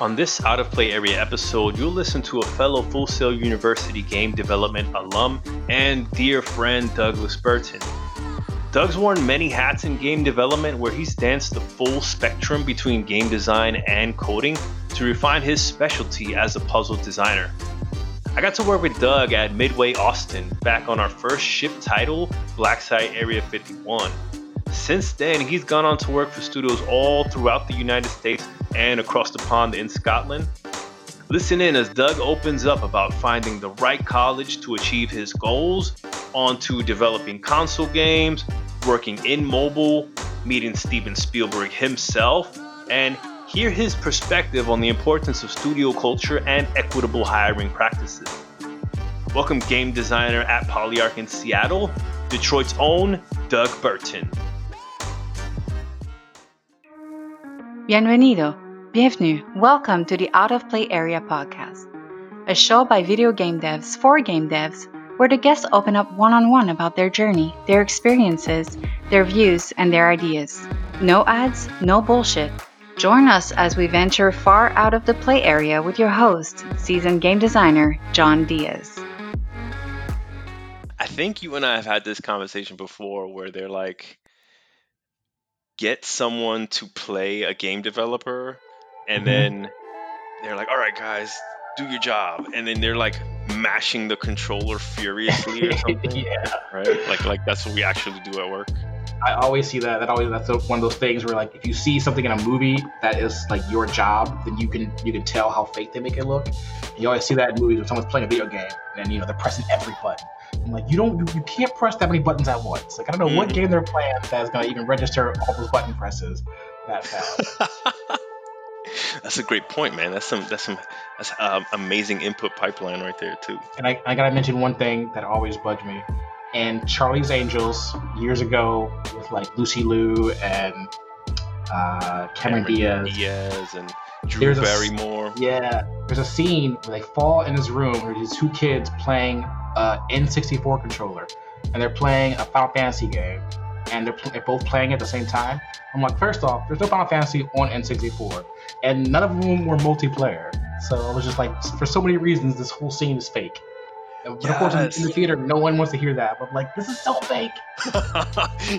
On this Out of Play Area episode, you'll listen to a fellow Full Sail University game development alum and dear friend, Douglas Burton. Doug's worn many hats in game development where he's danced the full spectrum between game design and coding to refine his specialty as a puzzle designer. I got to work with Doug at Midway Austin back on our first ship title, Blacksite Area 51. Since then, he's gone on to work for studios all throughout the United States and across the pond in Scotland. Listen in as Doug opens up about finding the right college to achieve his goals, onto developing console games, working in mobile, meeting Steven Spielberg himself, and hear his perspective on the importance of studio culture and equitable hiring practices. Welcome game designer at Polyarc in Seattle, Detroit's own Doug Burton. Bienvenido, bienvenue, welcome to the Out of Play Area podcast, a show by video game devs for game devs, where the guests open up one-on-one about their journey, their experiences, their views, and their ideas. No ads, no bullshit. Join us as we venture far out of the play area with your host, seasoned game designer, John Diaz. I think you and I have had this conversation before where they're like, get someone to play a game developer, and then they're like, all right, guys, do your job. And then they're like mashing the controller furiously or something. Yeah. Right? Like that's what we actually do at work. I always see that. That's one of those things where, like, if you see something in a movie that is like your job, then you can tell how fake they make it look. And you always see that in movies where someone's playing a video game and, you know, they're pressing every button. I'm like, you can't press that many buttons at once. Like, I don't know what game they're playing that's gonna even register all those button presses that fast. That's a great point, man. That's amazing input pipeline right there too. And I gotta mention one thing that always bugged me. And Charlie's Angels years ago with like Lucy Liu and Cameron Diaz and Drew Barrymore. Yeah, there's a scene where they fall in his room where these two kids playing N64 controller, and they're playing a Final Fantasy game, and they're both playing at the same time. I'm like, first off, there's no Final Fantasy on N64, and none of them were multiplayer. So I was just like, for so many reasons, this whole scene is fake. But yes. Of course, in the theater, no one wants to hear that. But I'm like, this is so fake.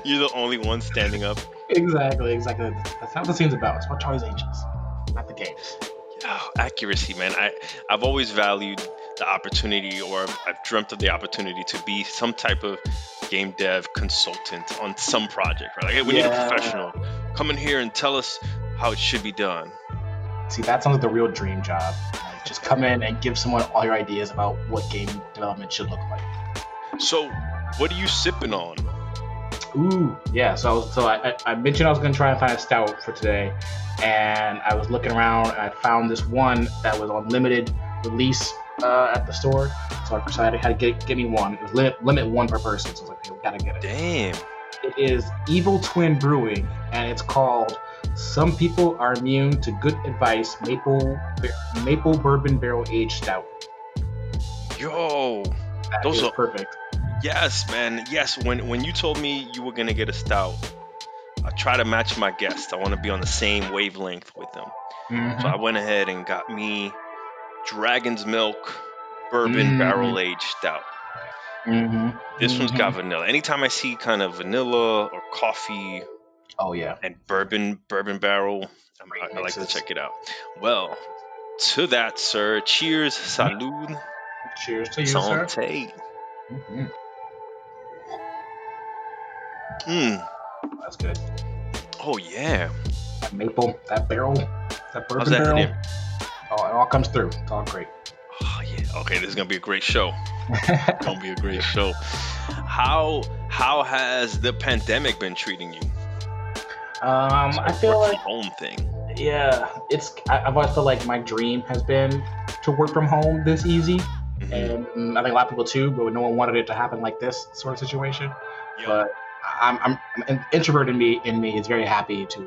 You're the only one standing up. Exactly. That's not what the scene's about. It's about Charlie's Angels, not the games. Oh, accuracy, man. I've always valued the opportunity, or I've dreamt of the opportunity to be some type of game dev consultant on some project. Right? Like, hey, we need a professional. Come in here and tell us how it should be done. See, that sounds like the real dream job. Like, just come in and give someone all your ideas about what game development should look like. So, what are you sipping on? Ooh, yeah. So I mentioned I was going to try and find a stout for today, and I was looking around, and I found this one that was on limited release at the store. So I decided I had to get me one. It was limit one per person. So I was like, hey, we gotta get it. Damn. It is Evil Twin Brewing, and it's called Some People Are Immune to Good Advice Maple Bourbon Barrel Aged Stout. Yo, that those are perfect. Yes, man. Yes, when you told me you were gonna get a stout, I try to match my guests. I want to be on the same wavelength with them. Mm-hmm. So I went ahead and got me Dragon's Milk Bourbon Barrel Aged Stout. Mm-hmm. This one's got vanilla. Anytime I see kind of vanilla or coffee, oh yeah, and bourbon barrel, I like to check it out. Well, to that, sir. Cheers, salud. Cheers to you, Santé. Sir. That's good. Oh yeah. That maple, that barrel, that bourbon barrel. Oh, it all comes through. It's all great. Oh, yeah. Okay, this is going to be a great show. It's going to be a great show. How has the pandemic been treating you? I feel like... home thing. Yeah. I've always felt like my dream has been to work from home this easy. Mm-hmm. And I think a lot of people too, but no one wanted it to happen like this sort of situation. Yep. But I'm introvert in me is very happy to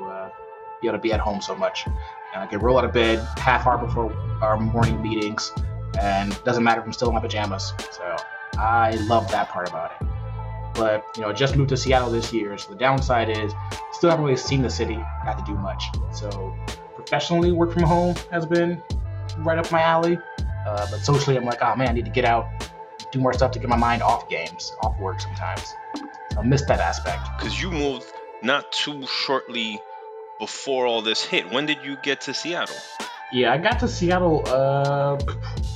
be able to be at home so much. I can roll out of bed half hour before our morning meetings, and it doesn't matter if I'm still in my pajamas. So I love that part about it. But, you know, I just moved to Seattle this year, so the downside is still haven't really seen the city, not to do much. So professionally, work from home has been right up my alley. But socially, I'm like, oh man, I need to get out, do more stuff to get my mind off games, off work sometimes. So I miss that aspect. Because you moved not too shortly before all this hit. When did you get to Seattle? Yeah, I got to Seattle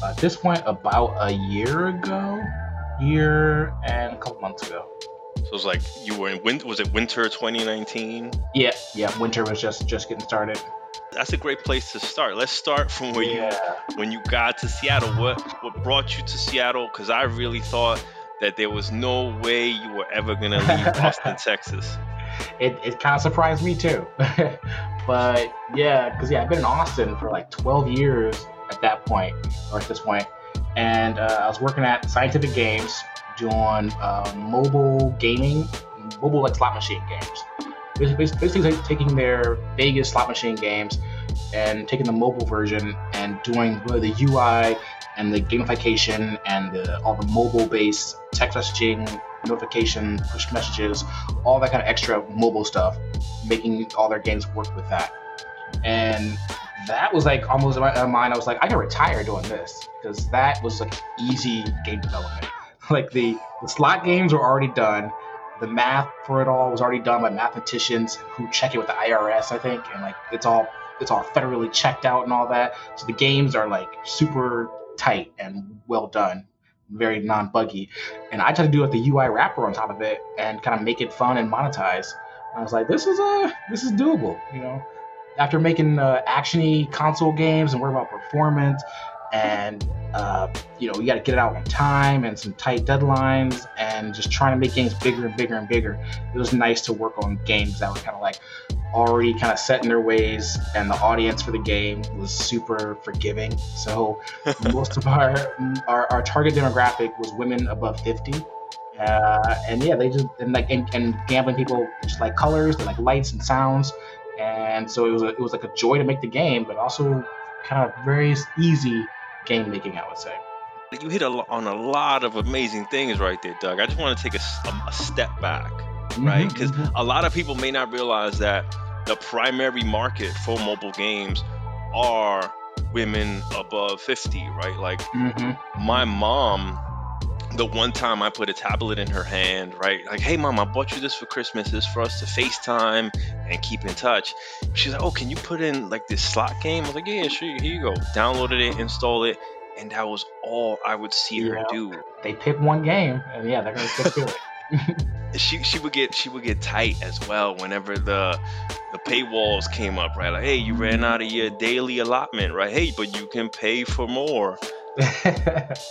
at this point about a year and a couple months ago. So it was like you were in winter. Was it winter 2019? Yeah. Winter was just getting started. That's a great place to start. Let's start from where when you got to Seattle. What brought you to Seattle? Because I really thought that there was no way you were ever gonna leave Austin, Texas. It kind of surprised me too. But yeah, because I've been in Austin for like 12 years at this point. And I was working at Scientific Games doing mobile slot machine games. Basically taking their Vegas slot machine games and taking the mobile version and doing really the UI and the gamification and all the mobile-based text messaging, notification, push messages, all that kind of extra mobile stuff, making all their games work with that. And that was like almost in my mind, I was like, I can retire doing this, because that was like easy game development. Like the slot games were already done. The math for it all was already done by mathematicians who check it with the IRS, I think. And like, it's all federally checked out and all that. So the games are like super tight and well done, very non-buggy. And I tried to do like the UI wrapper on top of it and kind of make it fun and monetize. And I was like, this is doable, you know? After making action-y console games and worry about performance and, you know, you got to get it out on time and some tight deadlines and just trying to make games bigger and bigger and bigger. It was nice to work on games that were kind of like already kind of set in their ways, and the audience for the game was super forgiving. So most of our target demographic was women above 50. And yeah, they just, and gambling people just like colors, they like lights and sounds. And so it was like a joy to make the game, but also kind of very easy game making, I would say. You hit on a lot of amazing things right there, Doug. I just want to take a step back, right? Because a lot of people may not realize that the primary market for mobile games are women above 50, right? Like my mom, the one time I put a tablet in her hand, right? Like, hey, mom, I bought you this for Christmas. It's for us to FaceTime and keep in touch. She's like, oh, can you put in like this slot game? I was like, yeah, sure. Here you go. Downloaded it, installed it. And that was all I would see her do. They pick one game, and yeah, they're gonna stick to it. She would get tight as well whenever the paywalls came up, right? Like, hey, you ran out of your daily allotment, right? Hey, but you can pay for more.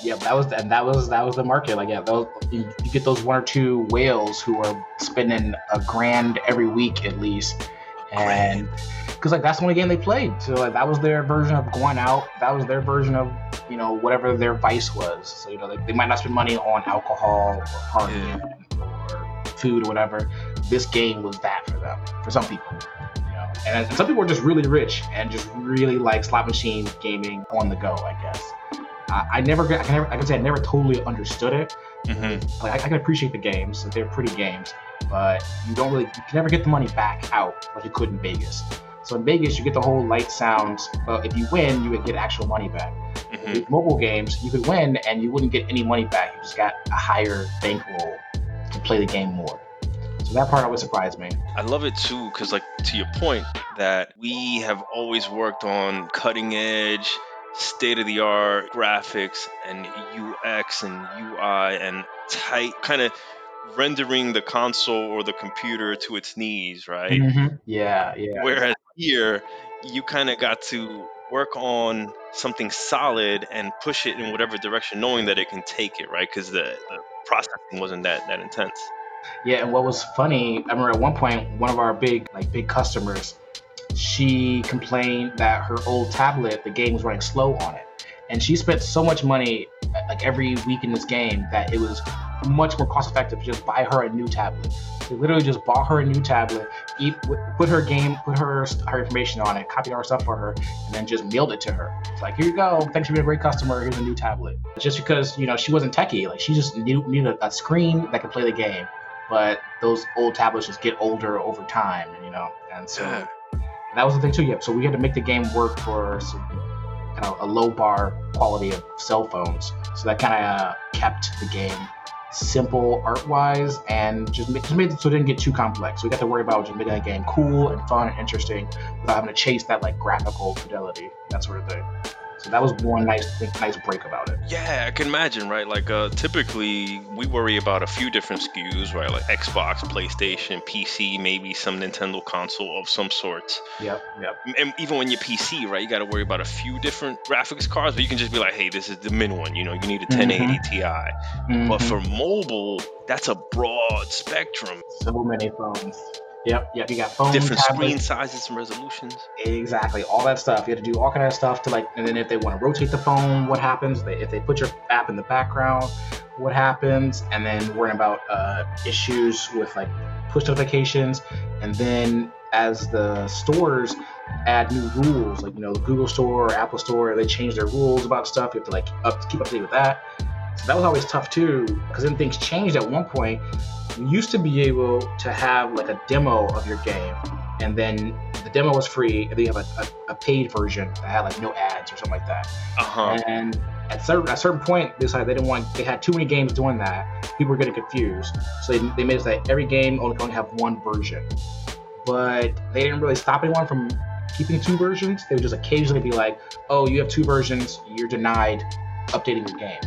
Yeah, that was the market. Like, yeah, you get those one or two whales who are spending $1,000 every week at least. And because like that's the only game they played, so like that was their version of going out, that was their version of, you know, whatever their vice was. So, you know, they might not spend money on alcohol or partying or food or whatever. This game was that for them, for some people, you know. And some people are just really rich and just really like slot machine gaming on the go, I guess. I never totally understood it. Like I can appreciate the games, like they're pretty games, but you can never get the money back out like you could in Vegas. So in Vegas, you get the whole light sounds. If you win, you would get actual money back. With mobile games, you could win and you wouldn't get any money back. You just got a higher bankroll to play the game more. So that part always surprised me. I love it too, because like to your point that we have always worked on cutting edge, state-of-the-art graphics and UX and UI and tight, kind of rendering the console or the computer to its knees, right? Yeah. Whereas here, you kind of got to work on something solid and push it in whatever direction, knowing that it can take it, right? Because the processing wasn't that intense. Yeah, and what was funny, I remember at one point, one of our big customers, she complained that her old tablet, the game was running slow on it. And she spent so much money like every week in this game that it was much more cost effective to just buy her a new tablet. They literally just bought her a new tablet, put her information on it, copied our stuff for her, and then just mailed it to her. It's like, here you go. Thanks for being a great customer. Here's a new tablet. Just because, you know, she wasn't techie. Like she just needed a screen that could play the game. But those old tablets just get older over time, you know? And so... And that was the thing too, yeah. So we had to make the game work for some, kind of a low bar quality of cell phones. So that kind of kept the game simple art-wise and just made it so it didn't get too complex. So we got to worry about just making the game cool and fun and interesting without having to chase that like graphical fidelity, that sort of thing. So that was one nice break about it. Yeah, I can imagine, right? Like, typically, we worry about a few different SKUs, right? Like Xbox, PlayStation, PC, maybe some Nintendo console of some sort. Yep. And even when you're PC, right, you got to worry about a few different graphics cards, but you can just be like, hey, this is the min one. You know, you need a 1080 Ti. Mm-hmm. But for mobile, that's a broad spectrum. So many phones. Yep. You got phones, different screen sizes and resolutions. Exactly, all that stuff. You have to do all kind of stuff to like, and then if they want to rotate the phone, what happens? If they put your app in the background, what happens? And then worrying about issues with like push notifications. And then as the stores add new rules, like, you know, the Google Store or Apple Store, they change their rules about stuff. You have to like keep up to date with that. So that was always tough too, because then things changed at one point. You used to be able to have like a demo of your game, and then the demo was free, and then you have a paid version that had like no ads or something like that. And at a certain point, they decided they had too many games doing that. People were getting confused, so they made it so that every game only have one version. But they didn't really stop anyone from keeping two versions. They would just occasionally be like, "Oh, you have two versions. You're denied updating your game."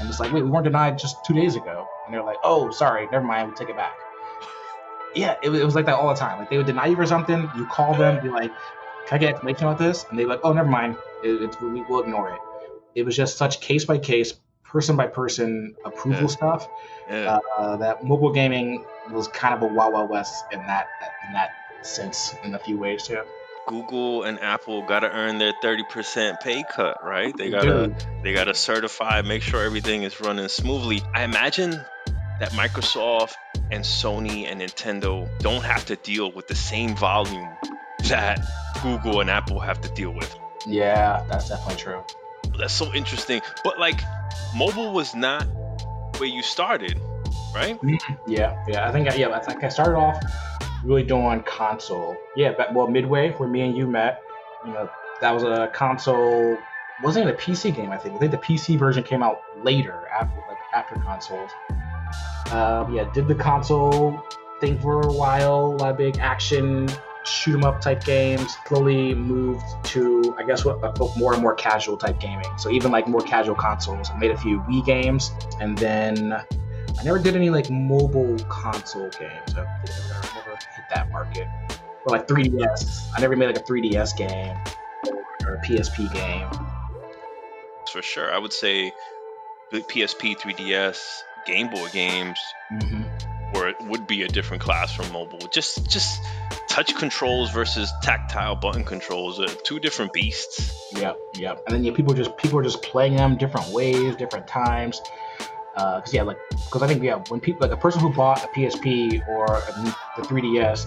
And it's like, wait, we weren't denied just 2 days ago. And they're like, oh, sorry, never mind, we'll take it back. Yeah, it was like that all the time. Like, they would deny you for something, you call them, be like, can I get information about this? And they're like, oh, never mind, we'll ignore it. It was just such case-by-case, person-by-person approval stuff that mobile gaming was kind of a Wild Wild West in that sense, in a few ways, too. Google and Apple gotta earn their 30% pay cut, right? They gotta certify, make sure everything is running smoothly. I imagine that Microsoft and Sony and Nintendo don't have to deal with the same volume that Google and Apple have to deal with. Yeah, that's definitely true. That's so interesting. But like, mobile was not where you started, right? Yeah. I think I started off really doing console. Yeah, Midway, where me and you met, you know, that was a console. Wasn't it a PC game? I think the PC version came out later, after consoles. Did the console thing for a while, a lot of big action, shoot 'em up type games. Slowly moved to, I guess, more and more casual type gaming. So even like more casual consoles. I made a few Wii games, and then I never did any like mobile console games. I never hit that market. Or like 3DS. I never made like a 3DS game or a PSP game. For sure. I would say the PSP, 3DS, Game Boy games where it would be a different class from mobile. Just touch controls versus tactile button controls are two different beasts. Yep. And then people are just playing them different ways, different times. Because I think when people, like a person who bought a PSP or the 3DS,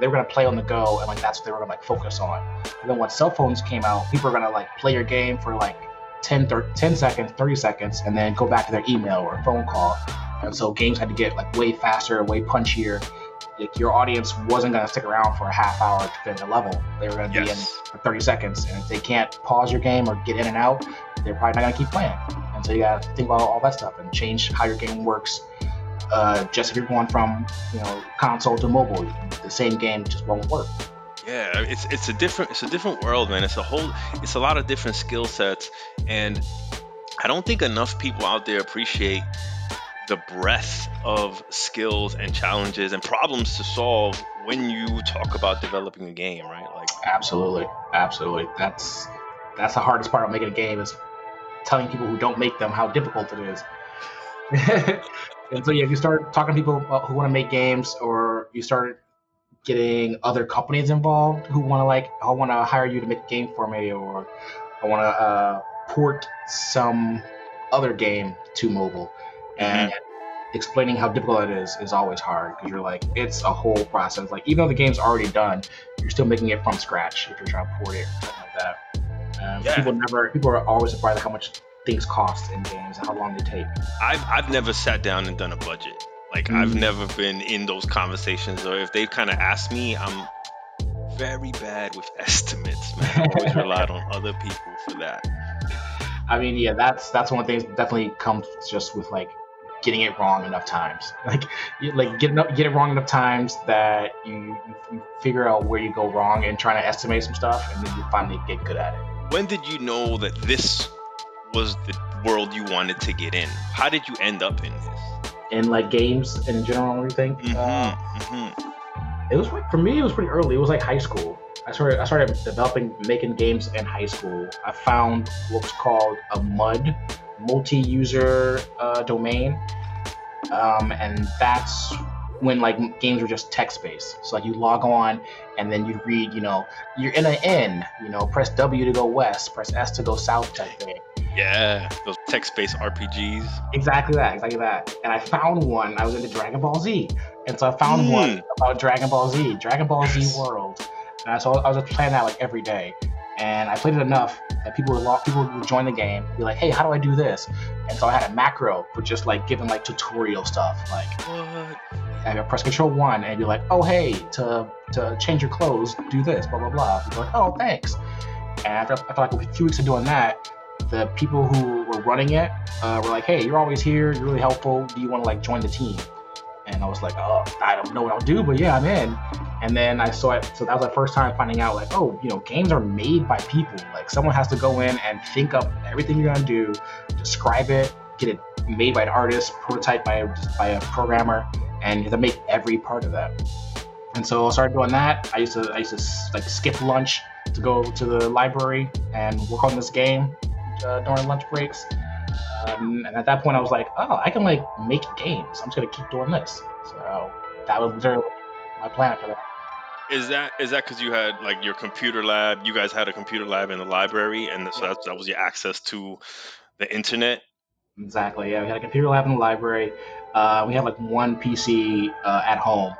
they were gonna play on the go, and like that's what they were gonna like focus on. And then when cell phones came out, people are gonna like play your game for like 10 seconds, 30 seconds, and then go back to their email or phone call. And so games had to get like way faster, way punchier. Like, your audience wasn't gonna stick around for a half hour to finish a level. They were gonna be in for 30 seconds, and if they can't pause your game or get in and out, they're probably not gonna keep playing. And so you gotta think about all that stuff and change how your game works. Just if you're going from, you know, console to mobile, the same game just won't work. Yeah, it's a different world, man. It's a lot of different skill sets, and I don't think enough people out there appreciate the breadth of skills and challenges and problems to solve when you talk about developing a game, right? Like, absolutely. That's the hardest part of making a game is telling people who don't make them how difficult it is. And so, yeah, if you start talking to people who want to make games, or you start getting other companies involved who want to like, I want to hire you to make a game for me, or I want to port some other game to mobile. And explaining how difficult it is always hard, because you're like, it's a whole process. Like, even though the game's already done, you're still making it from scratch if you're trying to port it or something like that. People are always surprised at how much things cost in games and how long they take. I've never sat down and done a budget. Like, I've never been in those conversations, or if they've kind of asked me, I'm very bad with estimates, man. I always relied on other people for that. I mean, yeah, that's one thing that definitely comes just with like getting it wrong enough times. Like get it wrong enough times that you figure out where you go wrong and trying to estimate some stuff, and then you finally get good at it. When did you know that this was the world you wanted to get in? How did you end up in this? In like games in general, you think? It was like, for me, it was pretty early. It was like high school. I started developing, making games in high school. I found what was called a MUD, multi-user domain, and that's when like games were just text-based. So like you log on and then you read, you know, you're in an inn, you know, press W to go west, press S to go south type thing. Yeah, those text-based RPGs. Exactly that. And I found one. I was into Dragon Ball Z, and so I found one about Dragon Ball Z World. And so I was just playing that like every day, and I played it enough that people would join the game, be like, "Hey, how do I do this?" And so I had a macro for just like giving like tutorial stuff, like I press Control 1 and be like, "Oh, hey, to change your clothes, do this, blah blah blah." You'd be like, "Oh, thanks." And after like a few weeks of doing that, the people who were running it were like, "Hey, you're always here. You're really helpful. Do you want to like join the team?" And I was like, "Oh, I don't know what I'll do, but yeah, I'm in." And then I saw it. So that was the first time finding out, like, oh, you know, games are made by people. Like, someone has to go in and think up everything you're gonna do, describe it, get it made by an artist, prototyped by a programmer, and you have to make every part of that. And so I started doing that. I used to like skip lunch to go to the library and work on this game during lunch breaks. And at that point I was like, oh, I can like make games. I'm just gonna keep doing this. So that was literally my plan for that. Is that because you had like your computer lab? You guys had a computer lab in the library, and so that was your access to the internet. Exactly. Yeah, we had a computer lab in the library. We had like one PC at home.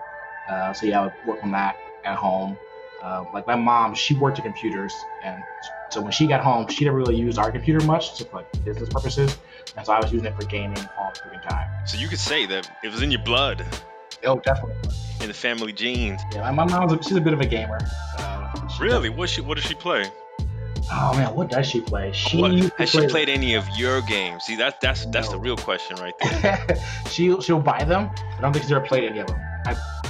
So yeah, I would work on that at home. Like my mom, she worked at computers, and so when she got home, she never really used our computer much, just for like business purposes, and so I was using it for gaming all the freaking time. So you could say that it was in your blood. Oh, definitely. In the family genes. Yeah, my mom, she's a bit of a gamer. Really? What does she play? Oh man, what does she play? Has she played any of your games? See, that's the real question right there. She'll buy them, but I don't think she's ever played any of them.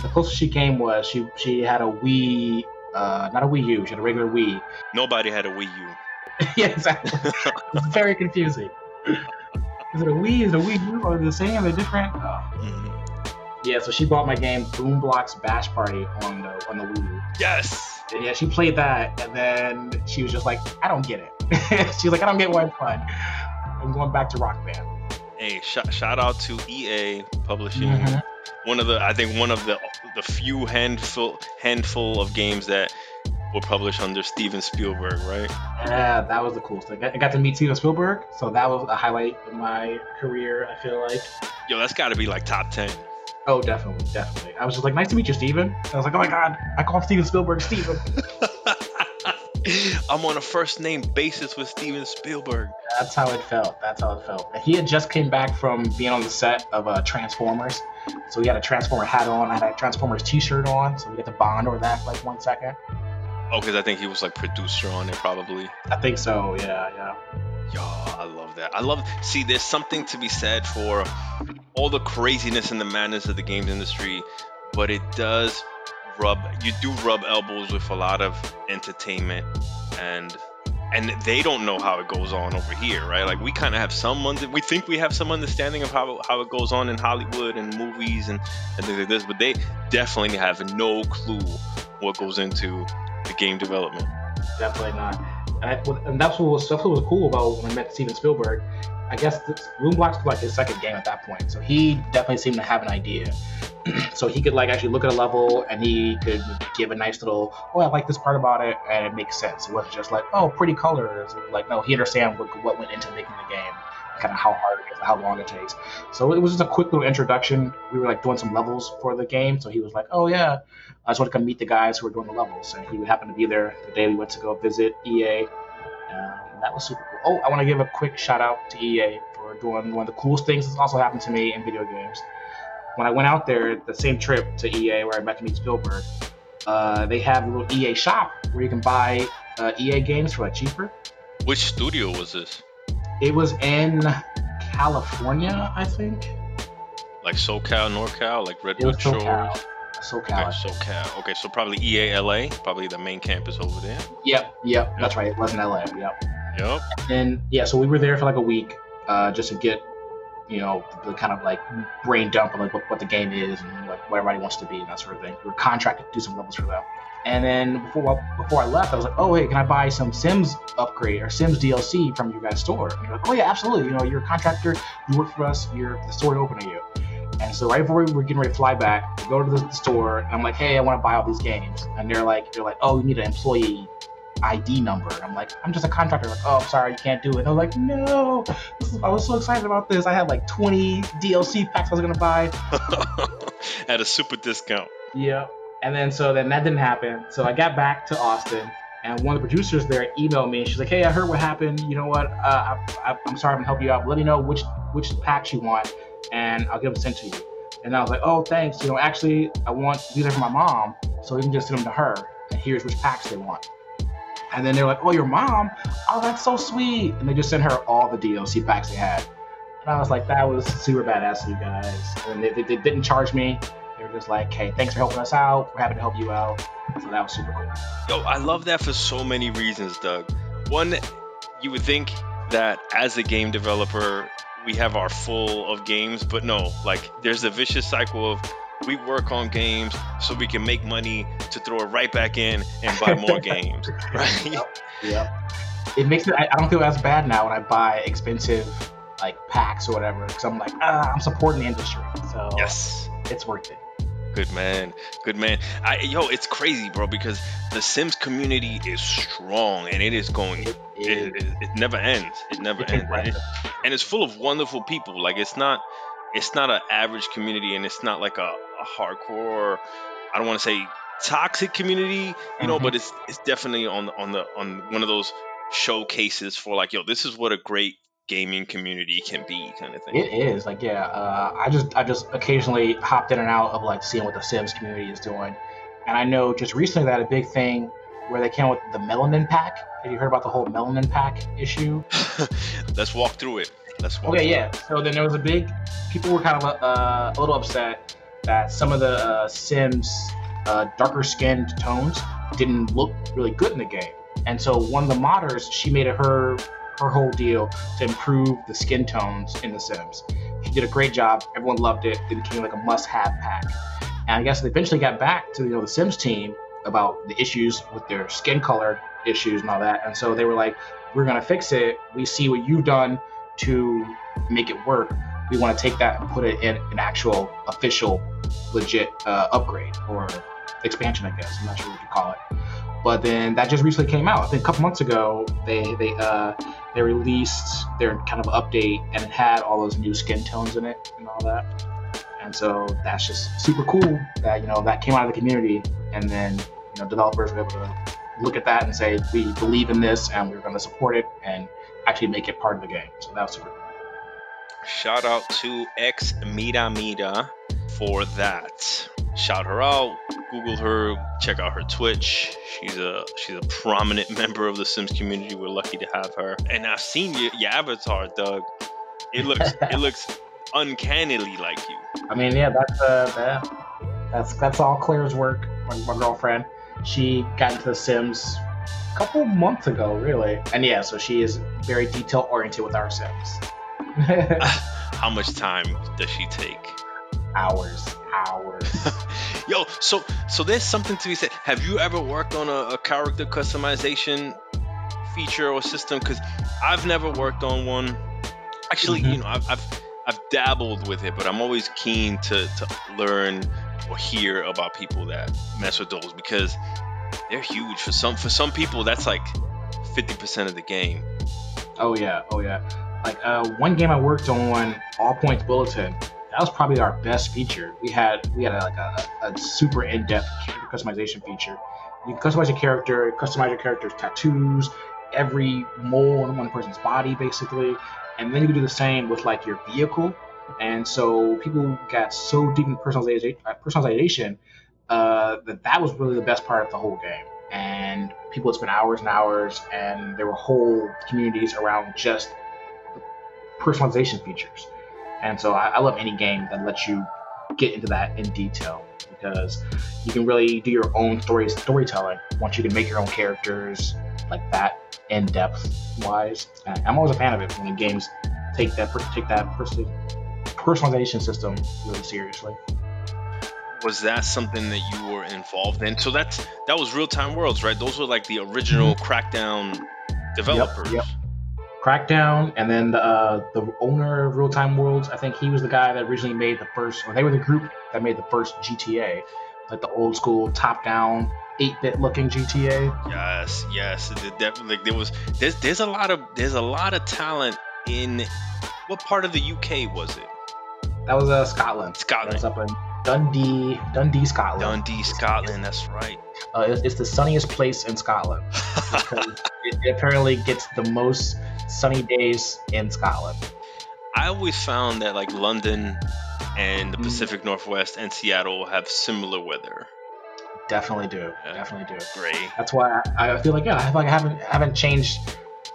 The closest she came was she had a Wii. Not a Wii U. She had a regular Wii. Nobody had a Wii U. Yeah, exactly. It's very confusing. Is it a Wii? Is it a Wii U? Are they the same? Are they different? Oh. Mm-hmm. Yeah, so she bought my game Boom Blox Bash Party on the Wii U. Yes! And yeah, she played that, and then she was just like, I don't get it. She was like, I don't get why it's fun. I'm going back to Rock Band. Hey, shout out to EA Publishing. Mm-hmm. I think one of the few handful of games that were published under Steven Spielberg, right? Yeah, that was the coolest thing. I got to meet Steven Spielberg, so that was a highlight of my career, I feel like. Yo, that's got to be like top 10. Oh, definitely. I was just like, nice to meet you, Steven. I was like, oh my God, I called Steven Spielberg Steven. I'm on a first name basis with Steven Spielberg. That's how it felt. He had just came back from being on the set of Transformers. So he had a Transformer hat on. I had a Transformers t-shirt on. So we got to bond over that for like 1 second. Oh, because I think he was like producer on it probably. I think so. Yeah. Yo, I love that. See, there's something to be said for all the craziness and the madness of the games industry. But it does... You do rub elbows with a lot of entertainment, and they don't know how it goes on over here, right? Like we kind of have we think we have some understanding of how it goes on in Hollywood and movies and things like this, but they definitely have no clue what goes into the game development. Definitely not. And that's what was cool about when I met Steven Spielberg. I guess Boom Blox was like his second game at that point, so he definitely seemed to have an idea. So he could like actually look at a level and he could give a nice little, oh, I like this part about it, and it makes sense. It wasn't just like, oh, pretty colors. Like, no, he understands what went into making the game, kind of how hard it is, how long it takes. So it was just a quick little introduction. We were like doing some levels for the game, so he was like, oh yeah, I just want to come meet the guys who were doing the levels. And he happened to be there the day we went to go visit EA. That was super cool. Oh, I want to give a quick shout out to EA for doing one of the coolest things that's also happened to me in video games. When I went out there, the same trip to EA where I met to meet Spielberg, They have a little EA shop where you can buy EA games for cheaper. Which studio was this? It was in California, I think. Like SoCal, NorCal, like Redwood Shore? SoCal. Okay, so probably EA LA, probably the main campus over there. Yep. That's right. It was in LA. Yep. And yeah, so we were there for like a week just to get, you know, the kind of like brain dump of like what the game is and like where everybody wants to be and that sort of thing. We were contracted to do some levels for them. And then before I left, I was like, oh, hey, can I buy some Sims upgrade or Sims DLC from your guys' store? And you're like, oh, yeah, absolutely. You know, you're a contractor. You work for us. You're the store open to you. And so right before we were getting ready to fly back, we go to the store, and I'm like, hey, I want to buy all these games. And they're like, oh, you need an employee ID number. And I'm like, I'm just a contractor. Like, oh, I'm sorry, you can't do it. And I was like, no. I was so excited about this. I had like 20 DLC packs I was going to buy. At a super discount. Yeah. And then that didn't happen. So I got back to Austin, and one of the producers there emailed me. She's like, hey, I heard what happened. You know what? I'm sorry I haven't helped you out. Let me know which packs you want, and I'll get them sent to you. And I was like, oh, thanks. You know, actually, I want these are for my mom, so you can just send them to her, and here's which packs they want. And then they're like, oh, your mom? Oh, that's so sweet. And they just sent her all the DLC packs they had. And I was like, that was super badass of you guys. And they didn't charge me. They were just like, hey, thanks for helping us out. We're happy to help you out. So that was super cool. Yo, I love that for so many reasons, Doug. One, you would think that as a game developer, we have our full of games, but no, like there's a vicious cycle of we work on games so we can make money to throw it right back in and buy more games, right? Yep. It makes it, I don't feel as bad now when I buy expensive like packs or whatever, because I'm like, I'm supporting the industry. So yes, it's worth it. Good man. It's crazy, bro, because the Sims community is strong and it is going. It never ends. Right? And it's full of wonderful people. Like it's not an average community, and it's not like a hardcore. I don't want to say toxic community, you know, but it's definitely on one of those showcases for like, yo, this is what a great gaming community can be, kind of thing. It is like, yeah. I just occasionally hopped in and out of like seeing what the Sims community is doing, and I know just recently they had a big thing where they came with the Melanin Pack. Have you heard about the whole Melanin Pack issue? Let's walk through it. So then there was a big. People were kind of a little upset that some of the Sims' darker skinned tones didn't look really good in the game, and so one of the modders, she made it her whole deal to improve the skin tones in The Sims. She did a great job. Everyone loved it. It became like a must-have pack. And I guess they eventually got back to, you know, the Sims team about the issues with their skin color issues and all that. And so they were like, we're going to fix it. We see what you've done to make it work. We want to take that and put it in an actual official legit upgrade or expansion, I guess. I'm not sure what you call it. But then that just recently came out. I think a couple months ago, they released their kind of update, and it had all those new skin tones in it and all that. And so that's just super cool that, you know, that came out of the community, and then, you know, developers were able to look at that and say, we believe in this and we're going to support it and actually make it part of the game. So that was super cool. Shout out to X Mira Mira for that. Shout her out, Google her, check out her Twitch. She's a prominent member of the Sims community. We're lucky to have her. And I've seen your avatar, Doug. It looks uncannily like you. I mean, yeah, that's all Claire's work. My girlfriend, she got into the Sims a couple months ago, really. And yeah, so she is very detail oriented with our Sims. How much time does she take? Hours. Yo, so there's something to be said. Have you ever worked on a character customization feature or system? Because I've never worked on one. Actually, you know, I've dabbled with it, but I'm always keen to learn or hear about people that mess with those, because they're huge. For some people, that's like 50% of the game. Oh yeah. Like one game I worked on, All Points Bulletin. That was probably our best feature. We had a super in-depth character customization feature. You can customize your character, customize your character's tattoos, every mole on one person's body, basically. And then you can do the same with like your vehicle. And so people got so deep in personalization that was really the best part of the whole game. And people had spent hours and hours, and there were whole communities around just personalization features. And so I love any game that lets you get into that in detail, because you can really do your own storytelling once you can make your own characters like that in depth wise. And I'm always a fan of it when the games take that personalization system really seriously. Was that something that you were involved in? So that was Real Time Worlds, right? Those were like the original Crackdown developers. Yep. Crackdown, and then the owner of Real Time Worlds, I think he was the guy that originally made the first, or they were the group that made the first GTA, like the old school top-down 8-bit looking GTA. Yes, definitely. There's a lot of talent in. What part of the UK was it? That was Scotland. Scotland. That was up in Dundee, Scotland. Dundee, Scotland. That's right. It's the sunniest place in Scotland. It apparently gets the most sunny days in Scotland. I always found that like London and the Pacific Northwest and Seattle have similar weather. Definitely do. Yeah. Definitely do. Great. That's why I feel like I haven't changed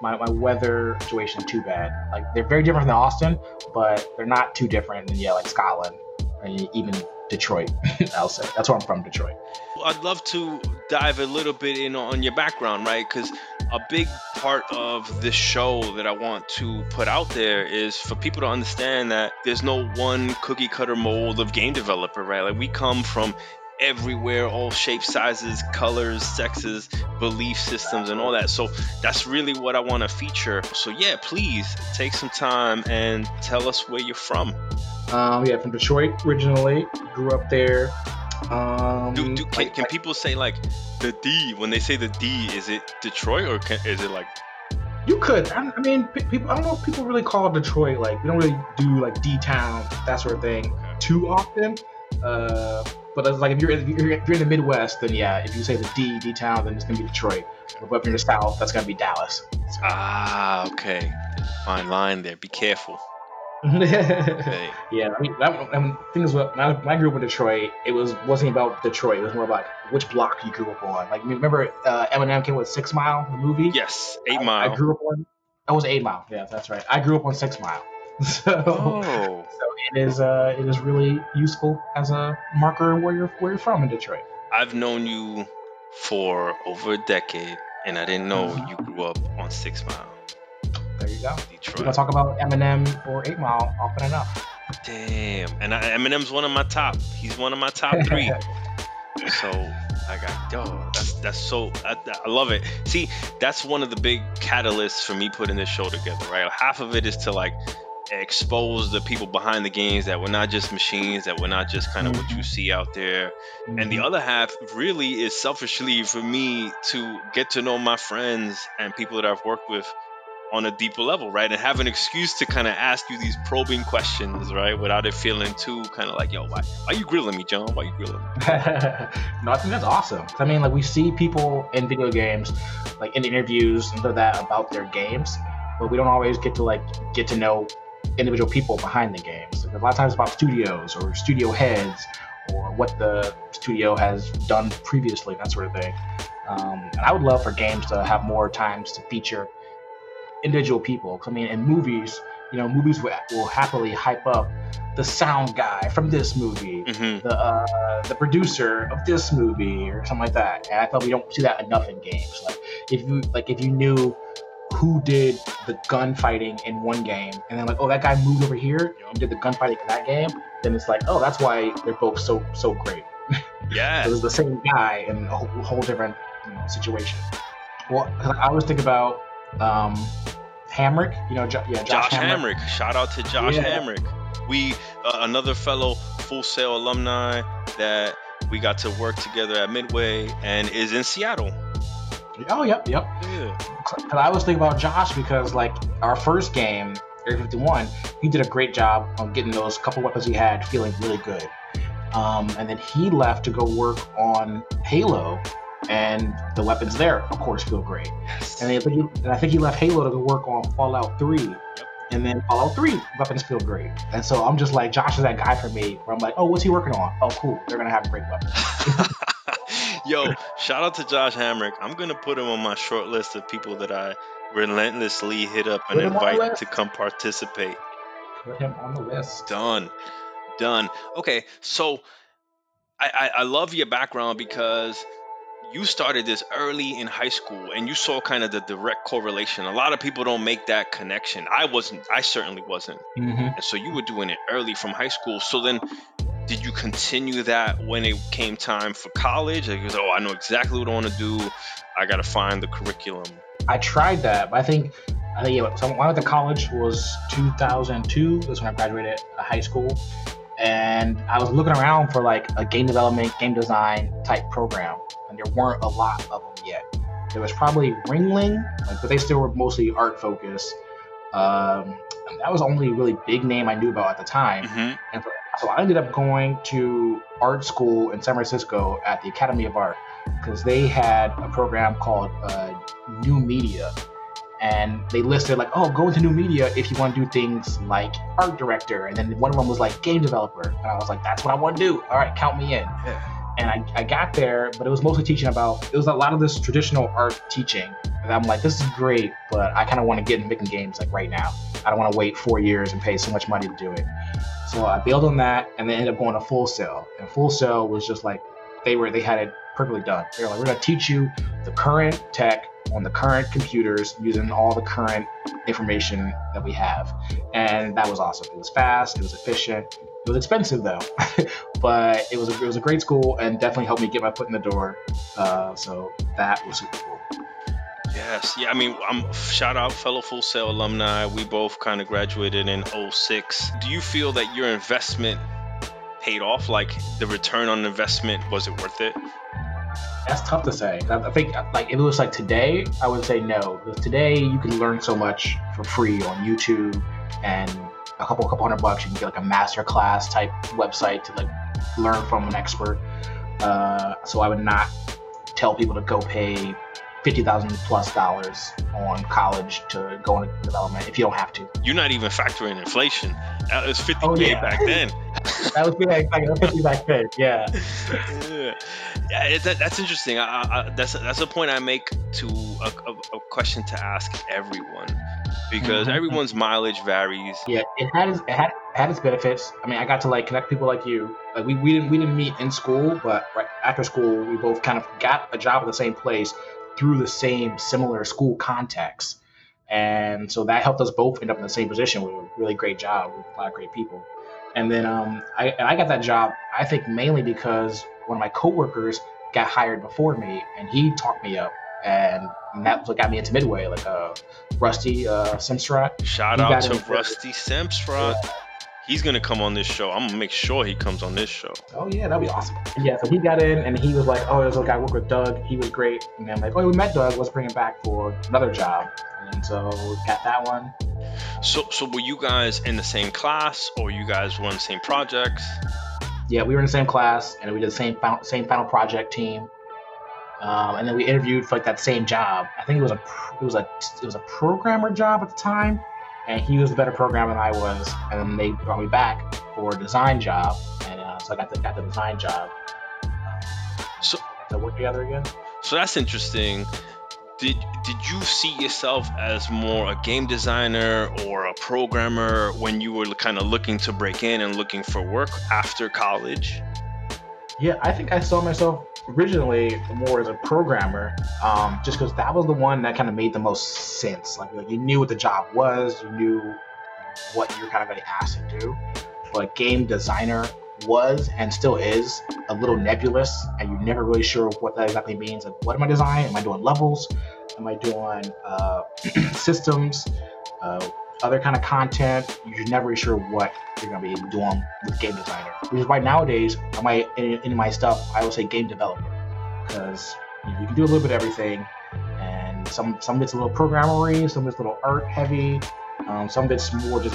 my weather situation too bad. Like they're very different than Austin, but they're not too different than like Scotland or even Detroit. I'll say that's where I'm from, Detroit. I'd love to dive a little bit in on your background, right? Because a big part of this show that I want to put out there is for people to understand that there's no one cookie cutter mold of game developer, right? Like we come from everywhere, all shapes, sizes, colors, sexes, belief systems, and all that. So that's really what I want to feature. So yeah, please take some time and tell us where you're from. From Detroit originally. Grew up there. Can people say like the D when they say the D? Is it Detroit or is it like? You could. I mean, people. I don't know if people really call Detroit like. We don't really do like D town, that sort of thing, too often. But it's like if you're in the Midwest, then yeah, if you say the D town, then it's gonna be Detroit. But if you're in the South, that's gonna be Dallas. So. Okay. Fine line there. Be careful. Okay. Yeah, I mean, things. When I grew up in Detroit, it wasn't about Detroit. It was more about which block you grew up on. Like remember, Eminem came with 6 Mile, the movie. Yes, 8 Mile. I grew up on. I was 8 Mile. Yeah, that's right. I grew up on 6 Mile. So it is really useful as a marker where you're from in Detroit. I've known you for over a decade, and I didn't know you grew up on 6 Mile. There you go. Detroit. We're gonna talk about Eminem or 8 Mile often enough. Damn, and Eminem's one of my top. He's one of my top 3. So. I love it. See, that's one of the big catalysts for me putting this show together, right? Half of it is to like expose the people behind the games that we're not just machines, that we're not just kind of what you see out there. And the other half really is selfishly for me to get to know my friends and people that I've worked with on a deeper level, right? And have an excuse to kind of ask you these probing questions, right? Without it feeling too kind of like, yo, why you grilling me, John? Why you grilling me? No, I think that's awesome. I mean, like we see people in video games, like in interviews and that about their games, but we don't always get to like get to know individual people behind the games. Like, a lot of times it's about studios or studio heads or what the studio has done previously, that sort of thing. And I would love for games to have more times to feature individual people. I mean, in movies, movies will happily hype up the sound guy from this movie, the producer of this movie, or something like that. And I thought we don't see that enough in games. Like if you knew who did the gunfighting in one game, and then like, oh, that guy moved over here and did the gunfighting in that game, then it's like, oh, that's why they're both so great. Yeah, it was the same guy in a whole different situation. Well, I always think about. Hamrick, Josh Hamrick. Shout out to Josh Hamrick. We another fellow Full Sail alumni that we got to work together at Midway and is in Seattle. Oh, yep. Yeah. And I always think about Josh because like our first game, Area 51, he did a great job on getting those couple weapons he had feeling really good. And then he left to go work on Halo. And the weapons there, of course, feel great. Yes. And I think he left Halo to go work on Fallout 3. Yep. and then Fallout 3 weapons feel great. And so I'm just like, Josh is that guy for me where I'm like, oh, what's he working on? Oh, cool. They're going to have a great weapon. Yo, shout out to Josh Hamrick. I'm going to put him on my short list of people that I relentlessly hit up and invite to come participate. Put him on the list. Done. Okay, so I love your background because you started this early in high school and you saw kind of the direct correlation. A lot of people don't make that connection. I certainly wasn't. Mm-hmm. And so you were doing it early from high school. So then did you continue that when it came time for college? Like, I know exactly what I want to do. I got to find the curriculum. I tried that, but I think yeah, so when I went to college was 2002. That's when I graduated high school. And I was looking around for like a game development, game design type program. And there weren't a lot of them yet. There was probably Ringling, but they still were mostly art focused. And that was the only really big name I knew about at the time. Mm-hmm. And so I ended up going to art school in San Francisco at the Academy of Art because they had a program called New Media. And they listed like, go into new media if you want to do things like art director. And then one of them was like game developer. And I was like, that's what I want to do. All right, count me in. Yeah. And I got there, but it was mostly it was a lot of this traditional art teaching. And I'm like, this is great, but I kind of want to get into making games like right now. I don't want to wait 4 years and pay so much money to do it. So I bailed on that and then ended up going to Full Sail. And Full Sail was just like, they had it perfectly done. They were like, we're going to teach you the current tech on the current computers using all the current information that we have. And that was awesome. It was fast, it was efficient. It was expensive though, but it was a great school and definitely helped me get my foot in the door. So that was super cool. Yes. Yeah. I mean, shout out fellow Full Sail alumni. We both kind of graduated in 2006. Do you feel that your investment paid off? Like the return on investment, was it worth it? That's tough to say. I think if it was like today, I would say no. Because today you can learn so much for free on YouTube and a couple $100, you can get like a master class type website to like learn from an expert. So I would not tell people to go pay $50,000+ on college to go into development if you don't have to. You're not even factoring inflation. That was $50K back then. That was like $50 back then. Yeah. That's interesting. That's a point I make to a question to ask everyone because mm-hmm. everyone's mileage varies. Yeah, it had its benefits. I mean, I got to like connect people like you. Like we didn't meet in school, but right after school, we both kind of got a job at the same place through the same similar school contacts. And so that helped us both end up in the same position with a really great job with a lot of great people. And then I got that job, I think mainly because one of my coworkers got hired before me and he talked me up. And that was what got me into Midway, like Rusty Simstrut. Shout out to Rusty Simstrut. Yeah. He's going to come on this show. I'm going to make sure he comes on this show. Oh, yeah, that'd be awesome. Yeah, so he got in and he was like, there's a guy I worked with, Doug. He was great. And then I'm like, we met Doug. Let's bring him back for another job. And so got that one. So were you guys in the same class or you guys were on the same projects? Yeah, we were in the same class and we did the same final project team. And then we interviewed for like that same job. I think it was a programmer job at the time. And he was the better programmer than I was, and then they brought me back for a design job, and so I got the design job. So to work together again. So that's interesting. Did you see yourself as more a game designer or a programmer when you were kind of looking to break in and looking for work after college? Yeah, I think I saw myself originally more as a programmer, just because that was the one that kind of made the most sense. Like you knew what the job was, you knew what you're kind of getting asked to do. But game designer was and still is a little nebulous, and you're never really sure what that exactly means. Like, what am I designing? Am I doing levels? Am I doing systems? Other kind of content? You're never really sure what you're gonna be doing with game designer. Which is why nowadays, in my stuff, I will say game developer, because you can do a little bit of everything, and some of it's a little programmery, some of it's a little art heavy, some of it's more just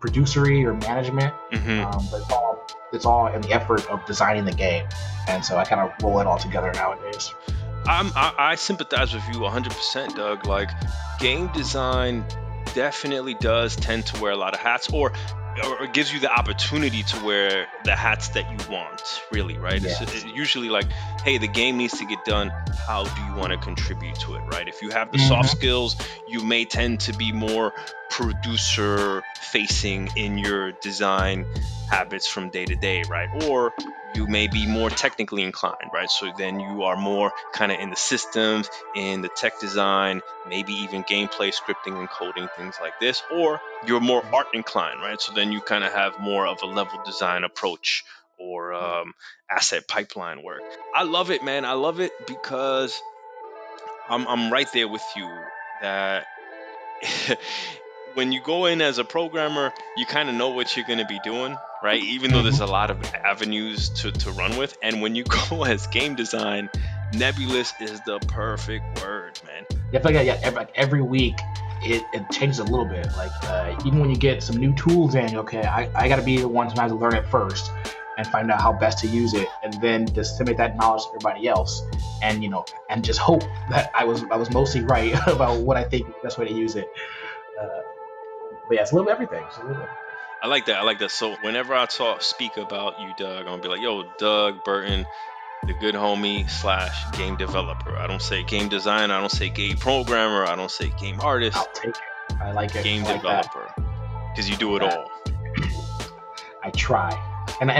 producery or management, mm-hmm. But it's all in the effort of designing the game, and so I kind of roll it all together nowadays. I sympathize with you 100%, Doug. Like game design definitely does tend to wear a lot of hats, or gives you the opportunity to wear the hats that you want, really, right? Yes. It's usually like, hey, the game needs to get done. How do you want to contribute to it, right? If you have the soft skills, you may tend to be more producer-facing in your design habits from day to day, right? Or you may be more technically inclined, right? So then you are more kind of in the systems, in the tech design, maybe even gameplay, scripting and coding, things like this. Or you're more art inclined, right? So then you kind of have more of a level design approach or asset pipeline work. I love it, man. I love it because I'm right there with you that when you go in as a programmer, you kind of know what you're going to be doing, right? Even though there's a lot of avenues to run with. And when you go as game design, nebulous is the perfect word, man. Yeah, I feel like every week it changes a little bit. Like even when you get some new tools in, okay, I got to be the one sometimes to learn it first and find out how best to use it, and then disseminate that knowledge to everybody else, and and just hope that I was mostly right about what I think the best way to use it. But yeah, it's a little everything. I like that. So whenever I speak about you, Doug, I'm going to be like, yo, Doug Burton, the good homie / game developer. I don't say game designer. I don't say game programmer. I don't say game artist. I'll take it. I like it. Game developer. Because you do it all. I try. And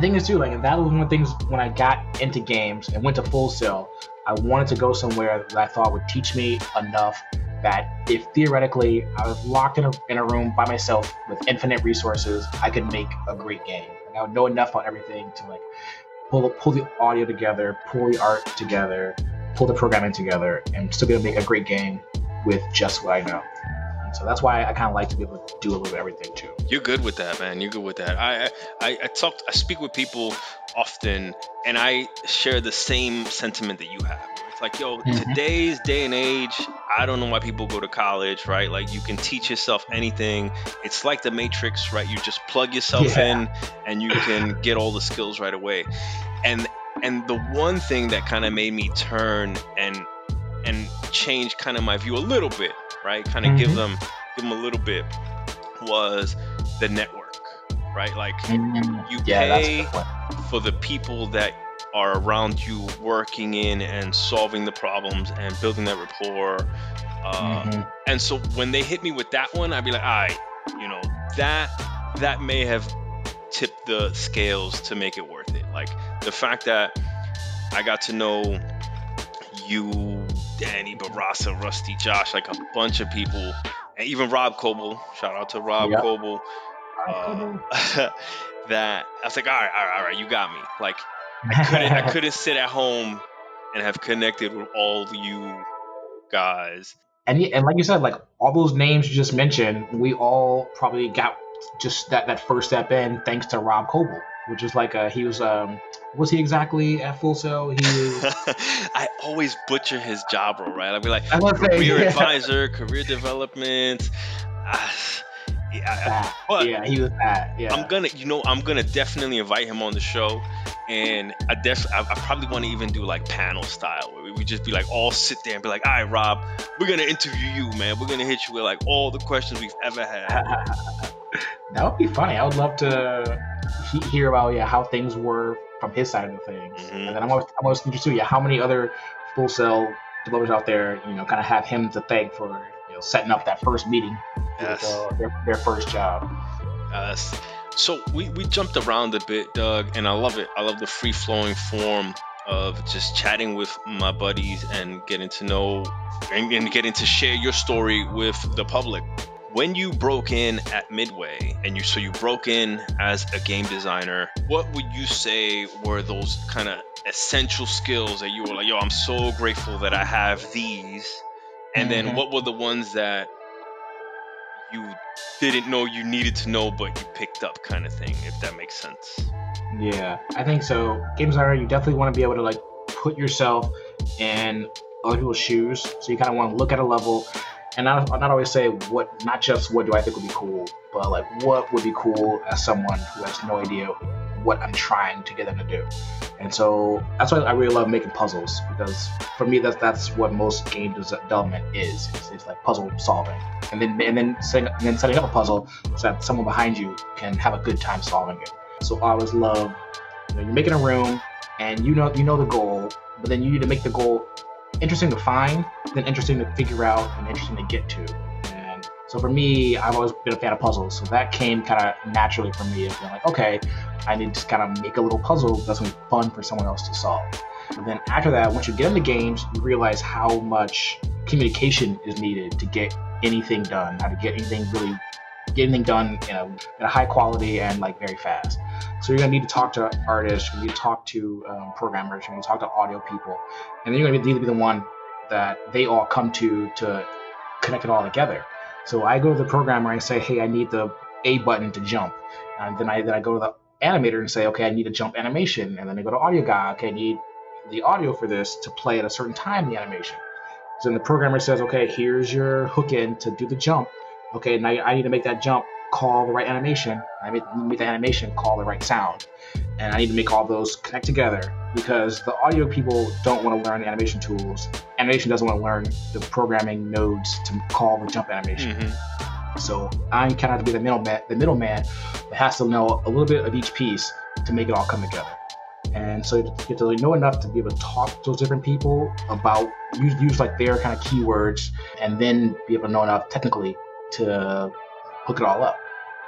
thing is, too, like, that was one of the things when I got into games and went to Full Sail, I wanted to go somewhere that I thought would teach me enough that if theoretically I was locked in a room by myself with infinite resources, I could make a great game. And I would know enough about everything to like pull the audio together, pull the art together, pull the programming together, and still be able to make a great game with just what I know. And so that's why I kind of like to be able to do a little bit of everything too. You're good with that, man. You're good with that. I speak with people often, and I share the same sentiment that you have. It's like, yo, today's day and age, I don't know why people go to college, right? Like, you can teach yourself anything. It's like the Matrix, right? You just plug yourself in and you can get all the skills right away. And the one thing that kind of made me turn and change kind of my view a little bit, right? Kind of give them a little bit, was the network, right? Like, you pay for the people that are around you, working in and solving the problems and building that rapport. And so when they hit me with that one, I'd be like, all right, that may have tipped the scales to make it worth it. Like the fact that I got to know you, Danny, Barasa, Rusty, Josh, like a bunch of people, and even Rob Coble. Shout out to Rob Coble. That I was like, all right, you got me. Like, I couldn't sit at home and have connected with all you guys. And like you said, like all those names you just mentioned, we all probably got just that first step in thanks to Rob Coble, which is like he was he exactly at Full Sail? He was... I always butcher his job role, right? I'd be like career advisor, career development. He was that. Yeah. I'm gonna definitely invite him on the show, and I probably want to even do like panel style where we just be like all sit there and be like, all right, Rob, we're gonna interview you, man. We're gonna hit you with like all the questions we've ever had. That would be funny. I would love to hear about how things were from his side of the things, and then I'm always interested too, how many other Full Sail developers out there, kind of have him to thank for setting up that first meeting. Yes. With, their first job. Yes. So we jumped around a bit, Doug, and I love it. I love the free-flowing form of just chatting with my buddies and getting to know and getting to share your story with the public. When you broke in at Midway, and you broke in as a game designer, what would you say were those kind of essential skills that you were like, yo, I'm so grateful that I have these? And then what were the ones that you didn't know you needed to know, but you picked up, kind of thing, if that makes sense? Yeah, I think so. Game designer, you definitely want to be able to like put yourself in other people's shoes. So you kind of want to look at a level, and not always say not just what do I think would be cool, but like what would be cool as someone who has no idea what I'm trying to get them to do. And so that's why I really love making puzzles, because for me, that's what most game development is. It's like puzzle solving, and then setting up a puzzle so that someone behind you can have a good time solving it. So I always love, you're making a room, and you know the goal, but then you need to make the goal interesting to find, then interesting to figure out, and interesting to get to. And so for me, I've always been a fan of puzzles, so that came kind of naturally for me. It's like, okay, I need to kind of make a little puzzle that's going to be fun for someone else to solve. And then after that, once you get into games, you realize how much communication is needed to get anything done, how to get anything done in a high quality and like very fast. So you're gonna need to talk to artists, you need to talk to programmers, you need to talk to audio people, and then you're gonna need to be the one that they all come to connect it all together. So I go to the programmer and I say, hey, I need the A button to jump, and then I go to the animator and say, okay, I need a jump animation, and then I go to audio guy, okay, I need the audio for this to play at a certain time in the animation. So then the programmer says, okay, here's your hook in to do the jump. Okay, now I need to make that jump call the right animation. I make the animation call the right sound. And I need to make all those connect together, because the audio people don't want to learn the animation tools. Animation doesn't want to learn the programming nodes to call the jump animation. Mm-hmm. So I kind of have to be the middleman that has to know a little bit of each piece to make it all come together. And so you get to know enough to be able to talk to those different people about, use like their kind of keywords, and then be able to know enough technically to hook it all up.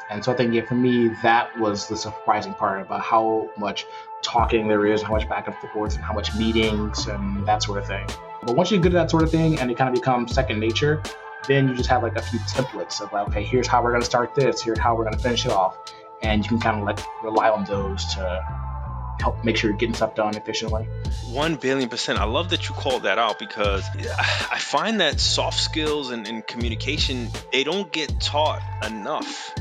And so I think, for me, that was the surprising part about how much talking there is, how much back and forth, and how much meetings and that sort of thing. But once you get to that sort of thing and it kind of becomes second nature, then you just have like a few templates of like, okay, here's how we're going to start this, here's how we're going to finish it off. And you can kind of like rely on those to help make sure you're getting stuff done efficiently. 1,000,000,000%. I love that you called that out, because I find that soft skills and communication, they don't get taught enough.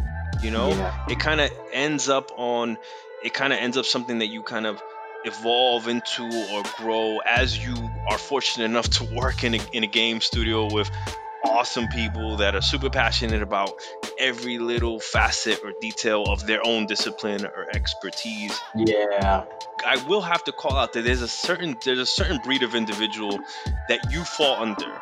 Yeah. It kind of ends up something that you kind of evolve into or grow as you are fortunate enough to work in a game studio with awesome people that are super passionate about every little facet or detail of their own discipline or expertise. Yeah. I will have to call out that there's a certain breed of individual that you fall under.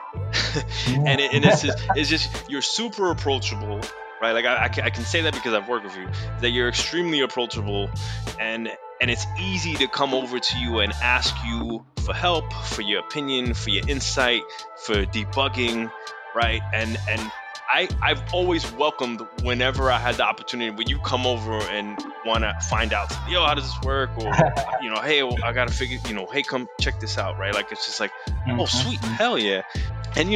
and it's just you're super approachable, right? Like I can say that because I've worked with you, that you're extremely approachable, and it's easy to come over to you and ask you for help, for your opinion, for your insight, for debugging. Right. And I've always welcomed whenever I had the opportunity, when you come over and want to find out, how does this work? Or, hey, well, I got to figure, hey, come check this out. Right. Like, it's just like, oh, sweet. Hell yeah. And,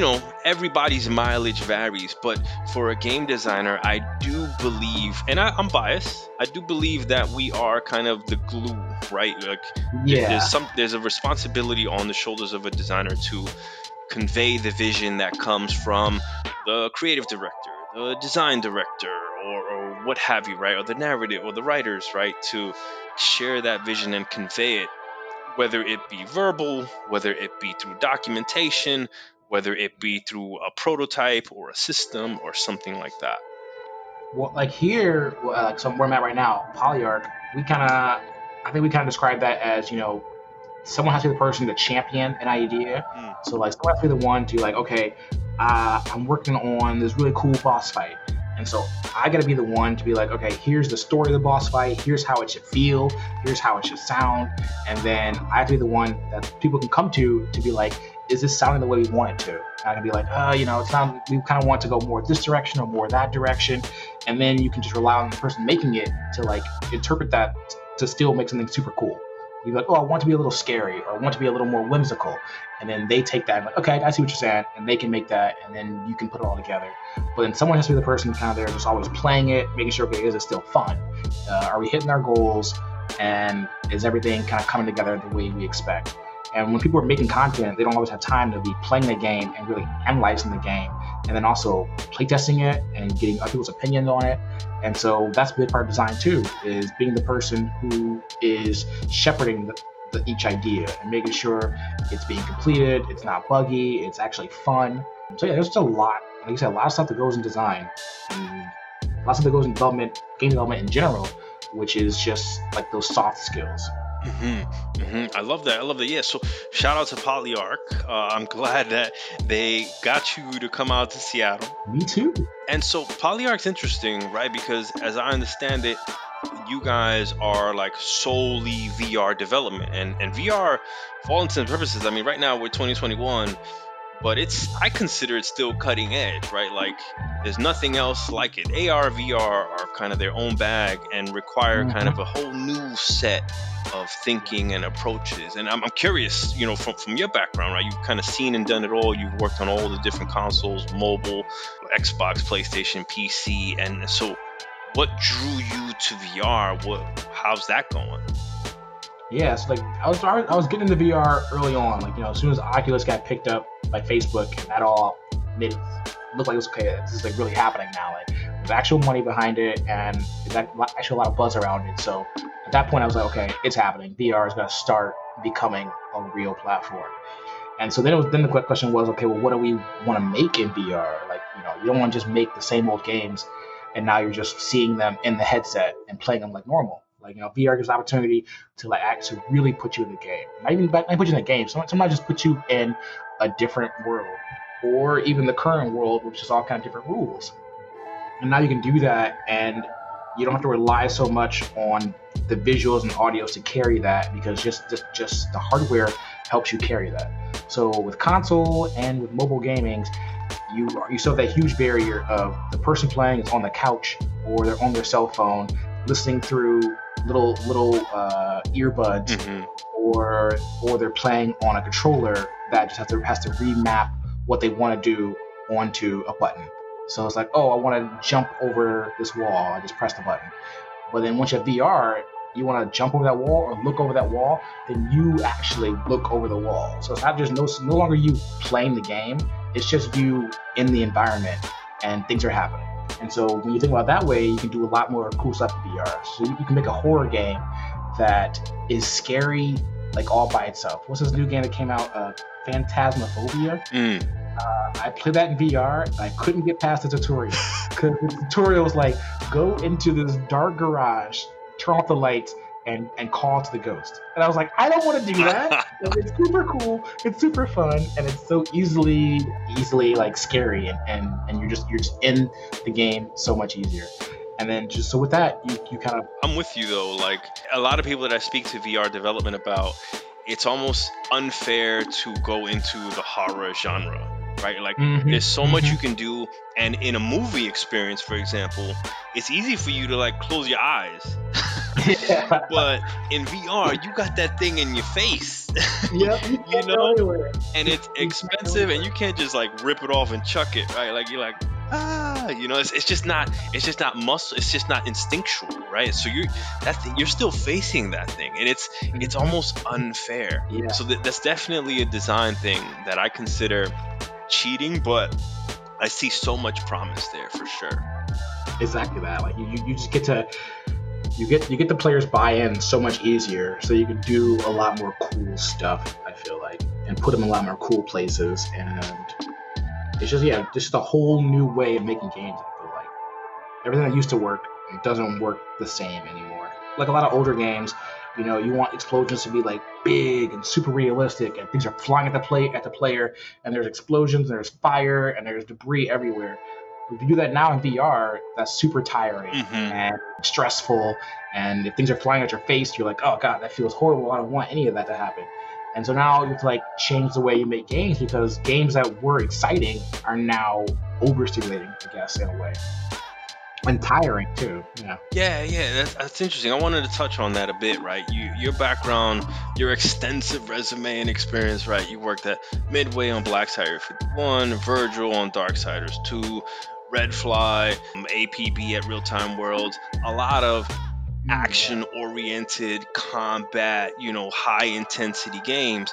everybody's mileage varies. But for a game designer, I do believe, and I'm biased, I do believe that we are kind of the glue. Right. Like, yeah. There's a responsibility on the shoulders of a designer to convey the vision that comes from the creative director, the design director, or what have you, right? Or the narrative, or the writers, right? To share that vision and convey it, whether it be verbal, whether it be through documentation, whether it be through a prototype or a system or something like that. Well, like here, so where I'm at right now, Polyarc, I think we kind of describe that as, someone has to be the person to champion an idea. So like someone has to be the one to like, okay, I'm working on this really cool boss fight. And so I got to be the one to be like, okay, here's the story of the boss fight. Here's how it should feel. Here's how it should sound. And then I have to be the one that people can come to be like, is this sounding the way we want it to? And I can be like, we kind of want to go more this direction or more that direction. And then you can just rely on the person making it to like interpret that to still make something super cool. You're like, oh, I want to be a little scary, or I want to be a little more whimsical. And then they take that and like, okay, I see what you're saying. And they can make that, and then you can put it all together. But then someone has to be the person kind of there just always playing it, making sure, okay, is it still fun? Are we hitting our goals? And is everything kind of coming together the way we expect? And when people are making content, they don't always have time to be playing the game and really analyzing the game, and then also playtesting it and getting other people's opinions on it. And so that's a big part of design too, is being the person who is shepherding each idea and making sure it's being completed, it's not buggy, it's actually fun. So yeah, there's just a lot, like you said, a lot of stuff that goes in design, and a lot of stuff that goes in development, game development in general. which is just like those soft skills. Mm-hmm. Mm-hmm. I love that. Yeah. So shout out to Polyarc. I'm glad that they got you to come out to Seattle. Me too. And so Polyarc's interesting, right? Because as I understand it, you guys are like solely VR development, and VR, for all intents and purposes, I mean, right now we're 2021, but I consider it still cutting edge, right? Like there's nothing else like it. AR, VR are kind of their own bag and require kind of a whole new set of thinking and approaches. And I'm curious, you know, from your background, right? You've kind of seen and done it all. You've worked on all the different consoles, mobile, Xbox, PlayStation, PC. And so what drew you to VR? How's that going? Yeah, so like I was getting into VR early on. Like, you know, as soon as Oculus got picked up by Facebook and that all made it look like it was okay, this is like really happening now. Like there's actual money behind it and there's actually a lot of buzz around it. So at that point I was like, okay, it's happening. VR is gonna start becoming a real platform. And so then the question was, okay, well, what do we want to make in VR? Like, you know, you don't want to just make the same old games and now you're just seeing them in the headset and playing them like normal. Like, you know, VR gives opportunity to like actually really put you in the game. Not put you in the game. Sometimes just put you in a different world, or even the current world, which is all kind of different rules. And now you can do that, and you don't have to rely so much on the visuals and audios to carry that, because just the hardware helps you carry that. So with console and with mobile gaming, you still have that huge barrier of the person playing is on the couch or they're on their cell phone listening through little earbuds, mm-hmm. or they're playing on a controller that just has to remap what they want to do onto a button. So it's like, oh, I want to jump over this wall. I just press the button. But then once you have VR, you want to jump over that wall or look over that wall, then you actually look over the wall. So it's not just no longer you playing the game. It's just you in the environment and things are happening. And so when you think about it that way, you can do a lot more cool stuff in VR. So you can make a horror game that is scary, like all by itself. What's this new game that came out? Phantasmophobia. I played that in VR and I couldn't get past the tutorial, because the tutorial was like, go into this dark garage, turn off the lights, and call to the ghost. And I was like, I don't want to do that. It's super cool, it's super fun, and it's so easily like scary, and you're just in the game so much easier. And then just so with that, you kind of... I'm with you though. Like a lot of people that I speak to VR development about, it's almost unfair to go into the horror genre, right? Like mm-hmm. there's so much you can do. And in a movie experience, for example, it's easy for you to like close your eyes. Yeah. But in VR, you got that thing in your face. Yep. You know, and it's expensive, and you can't just like rip it off and chuck it, right? Like you're like, you know, it's just not muscle, it's just not instinctual, right? So you're still facing that thing, and it's almost unfair. Yeah. So that's definitely a design thing that I consider cheating, but I see so much promise there for sure. Exactly that. Like you just get to. You get the players buy-in so much easier, so you can do a lot more cool stuff, I feel like, and put them in a lot more cool places. And it's just, yeah, just a whole new way of making games, I feel like. Everything that used to work, it doesn't work the same anymore. Like a lot of older games, you know, you want explosions to be like big and super realistic, and things are flying at the player, and there's explosions, and there's fire, and there's debris everywhere. If you do that now in VR, that's super tiring mm-hmm. and stressful. And if things are flying at your face, you're like, oh God, that feels horrible. I don't want any of that to happen. And so now you have to like change the way you make games, because games that were exciting are now overstimulating, I guess, in a way. And tiring too. Yeah. That's interesting. I wanted to touch on that a bit, right? Your background, your extensive resume and experience, right? You worked at Midway on Blacksite Area 51, Virgil on Darksiders 2, Red Fly, APB at Real Time Worlds, a lot of action-oriented combat, you know, high-intensity games.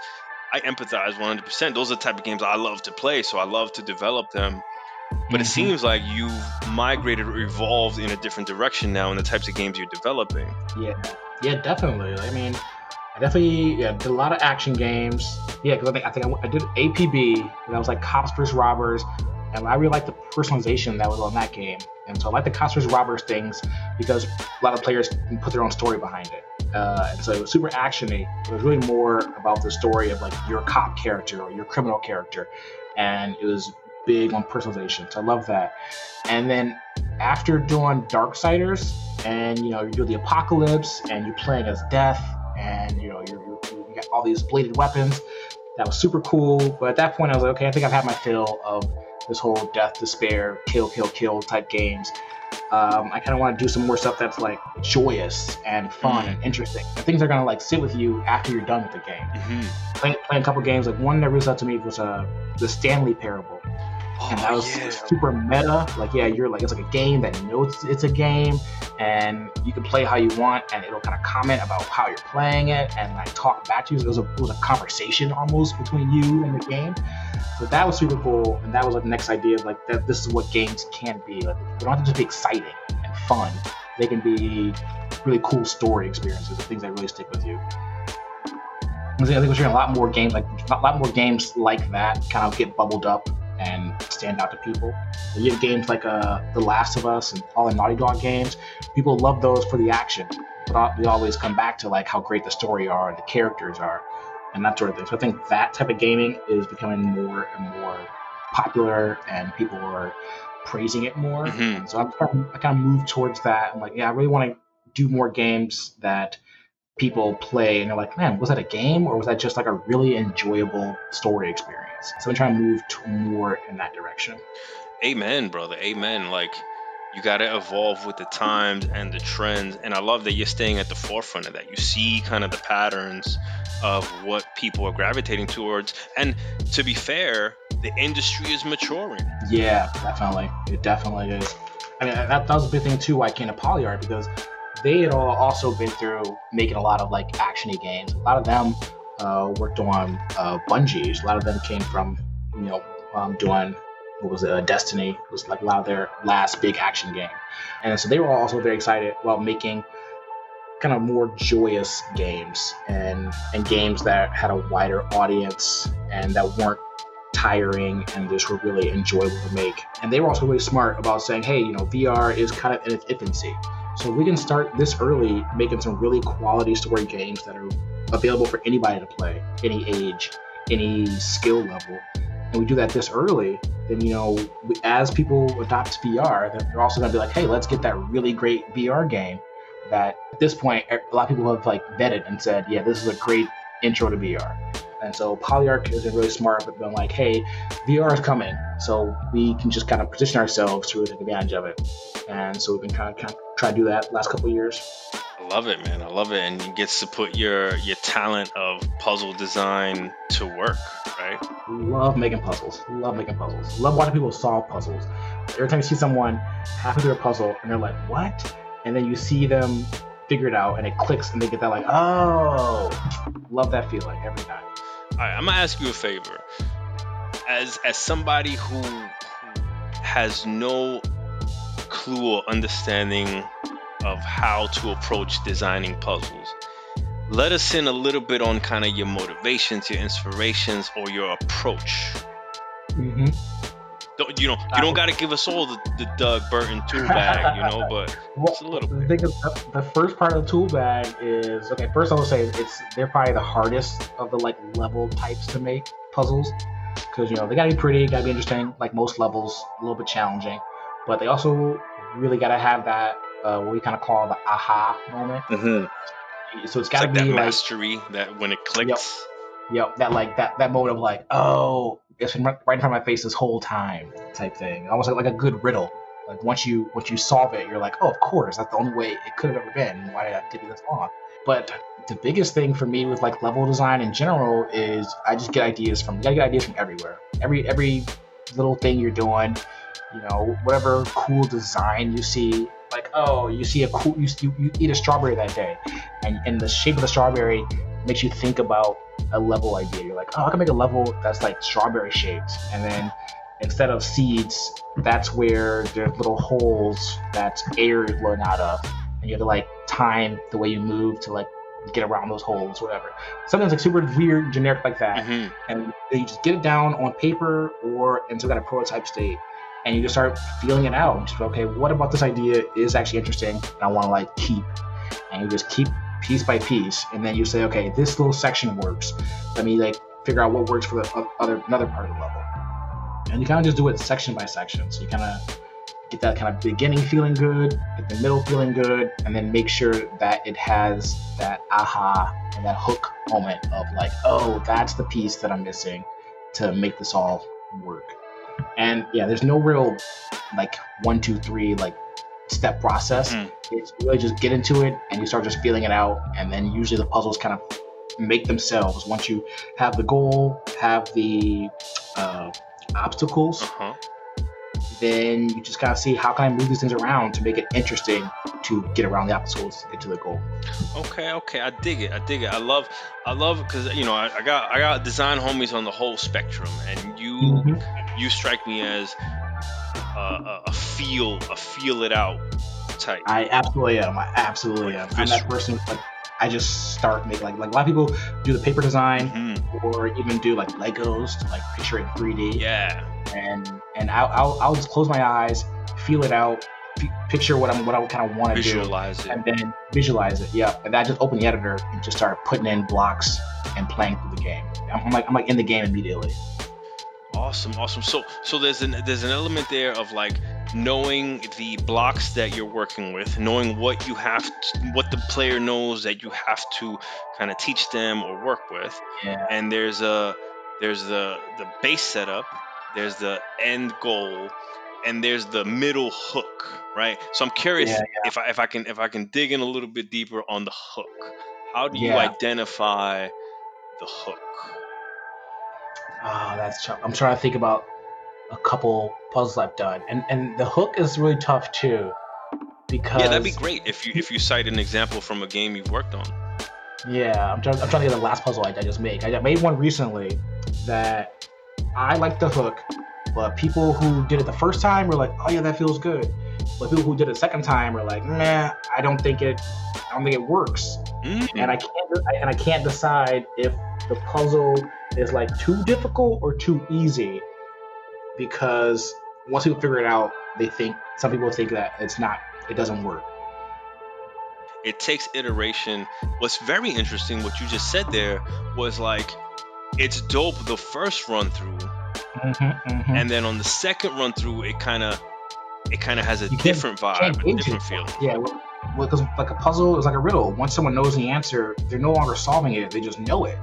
I empathize 100%. Those are the type of games I love to play, so I love to develop them. But it seems like you've migrated or evolved in a different direction now in the types of games you're developing. Yeah, definitely. I mean, I definitely did a lot of action games. Yeah, because I think I did APB, and I was like cops versus robbers. And I really liked the personalization that was on that game. And so I like the Costumes Robbers things because a lot of players can put their own story behind it. And so it was super action-y. It was really more about the story of like your cop character or your criminal character. And it was big on personalization. So I love that. And then after doing Darksiders and, you know, you do the apocalypse and you're playing as Death and, you know, you got all these bladed weapons. That was super cool. But at that point I was like, okay, I think I've had my fill of this whole death, despair, kill type games. I kind of want to do some more stuff that's like joyous and fun and interesting. And things are going to like sit with you after you're done with the game. Mm-hmm. Playing a couple games, like one that reached out to me was the Stanley Parable. Oh, and that was super meta. Like, yeah, you're like, it's like a game that knows it's a game and you can play how you want and it'll kind of comment about how you're playing it and like talk back to you. So it was a conversation almost between you and the game. So that was super cool. And that was like the next idea of like that this is what games can be. Like, they don't have to just be exciting and fun. They can be really cool story experiences and things that really stick with you. I think we're seeing a lot more games like that kind of get bubbled up and stand out to people. You have games like The Last of Us and all the Naughty Dog games. People love those for the action, but we always come back to like how great the story are and the characters are and that sort of thing. So I think that type of gaming is becoming more and more popular and people are praising it more. Mm-hmm. So I kind of move towards that. I'm like, yeah, I really want to do more games that people play and they're like, man, was that a game or was that just like a really enjoyable story experience? So I'm trying to move more in that direction. Amen, brother. Amen. Like, you got to evolve with the times and the trends. And I love that you're staying at the forefront of that. You see kind of the patterns of what people are gravitating towards. And to be fair, the industry is maturing. Yeah, definitely. It definitely is. I mean, that was a big thing too why I came to Polyarc, because they had all also been through making a lot of like action-y games. A lot of them worked on Bungie's. A lot of them came from, you know, doing what was it, Destiny. It was like a lot of their last big action game, and so they were also very excited about making kind of more joyous games and games that had a wider audience and that weren't tiring and just were really enjoyable to make. And they were also really smart about saying, hey, you know, VR is kind of in its infancy. So we can start this early making some really quality story games that are available for anybody to play, any age, any skill level. And we do that this early, then, you know, as people adopt VR, they're also going to be like, hey, let's get that really great VR game that at this point, a lot of people have like vetted and said, yeah, this is a great intro to VR. And so Polyarc has been really smart, but been like, hey, VR is coming. So we can just kind of position ourselves to really take advantage of it. And so we've been kind of try to do that last couple of years. I love it, man. I love it. And you get to put your talent of puzzle design to work, right? Love making puzzles. Love watching people solve puzzles. Every time you see someone halfway through a puzzle and they're like, what? And then you see them figure it out and it clicks and they get that like, oh, love that feeling every time. All right, I'm going to ask you a favor. As somebody who has no clue or understanding of how to approach designing puzzles, let us in a little bit on kind of your motivations, your inspirations, or your approach. Mm-hmm. You don't got to give us all the Doug Burton tool bag, you know, but just a little bit. The first part of the tool bag is, okay, first I will say they're probably the hardest of the like level types to make puzzles, because, you know, they got to be pretty, got to be interesting, like most levels, a little bit challenging. But they also really got to have that, what we kind of call the aha moment. Mm-hmm. So it's got to be that like mastery, that when it clicks. Yep. That like that moment of like, oh, it's been right in front of my face this whole time type thing. Almost like a good riddle. Like once you solve it, you're like, oh, of course, that's the only way it could have ever been. Why did I take it this long? But the biggest thing for me with like level design in general is I just get ideas from. You gotta get ideas from everywhere. Every little thing you're doing. You know, whatever cool design you see, like, oh, you see a cool, you eat a strawberry that day, and the shape of the strawberry makes you think about a level idea. You're like, oh, I can make a level that's like strawberry shaped, and then instead of seeds, that's where there's little holes that air is blowing out of, and you have to like time the way you move to like get around those holes, whatever. Something that's like super weird, generic like that. Mm-hmm. And you just get it down on paper or into that prototype state, and you just start feeling it out. Just, okay, what about this idea is actually interesting and I want to like keep? And you just keep piece by piece, and then you say, okay, this little section works. Let me like figure out what works for the other another part of the level. And you kind of just do it section by section. So you kind of get that kind of beginning feeling good, get the middle feeling good, and then make sure that it has that aha and that hook moment of like, oh, that's the piece that I'm missing to make this all work. And yeah, there's no real like 1, 2, 3 like step process. It's really just get into it and you start just feeling it out, and then usually the puzzles kind of make themselves once you have the goal, have the obstacles. Then you just kind of see how can I move these things around to make it interesting to get around the obstacles to get to the goal. Okay, I dig it. I love because you know I got design homies on the whole spectrum, and you strike me as a feel it out type. I absolutely am. I'm that person. Like, I just start making like a lot of people do the paper design or even do like Legos to like picture it in 3D. Yeah. And I'll just close my eyes, feel it out, picture what I kind of want to do, visualize it. Yeah, and then I just open the editor and just start putting in blocks and playing through the game. I'm like in the game immediately. Awesome. So there's an element there of like knowing the blocks that you're working with, knowing what the player knows that you have to kind of teach them or work with. Yeah. And there's the base setup. There's the end goal, and there's the middle hook, right? So I'm curious if I can dig in a little bit deeper on the hook. How do you identify the hook? That's tough. I'm trying to think about a couple puzzles I've done, and the hook is really tough too, because that'd be great if you cite an example from a game you've worked on. Yeah, I'm trying to get the last puzzle I just made. I made one recently that. I like the hook, but people who did it the first time were like, "Oh yeah, that feels good." But people who did it the second time were like, "Nah, I don't think it works." Mm-hmm. And I can't decide if the puzzle is like too difficult or too easy, because once people figure it out, some people think that it doesn't work. It takes iteration. What's very interesting, what you just said there was like, it's dope the first run through, and then on the second run through, it kind of has a different vibe, a different feel. Yeah, because like a puzzle is like a riddle. Once someone knows the answer, they're no longer solving it; they just know it.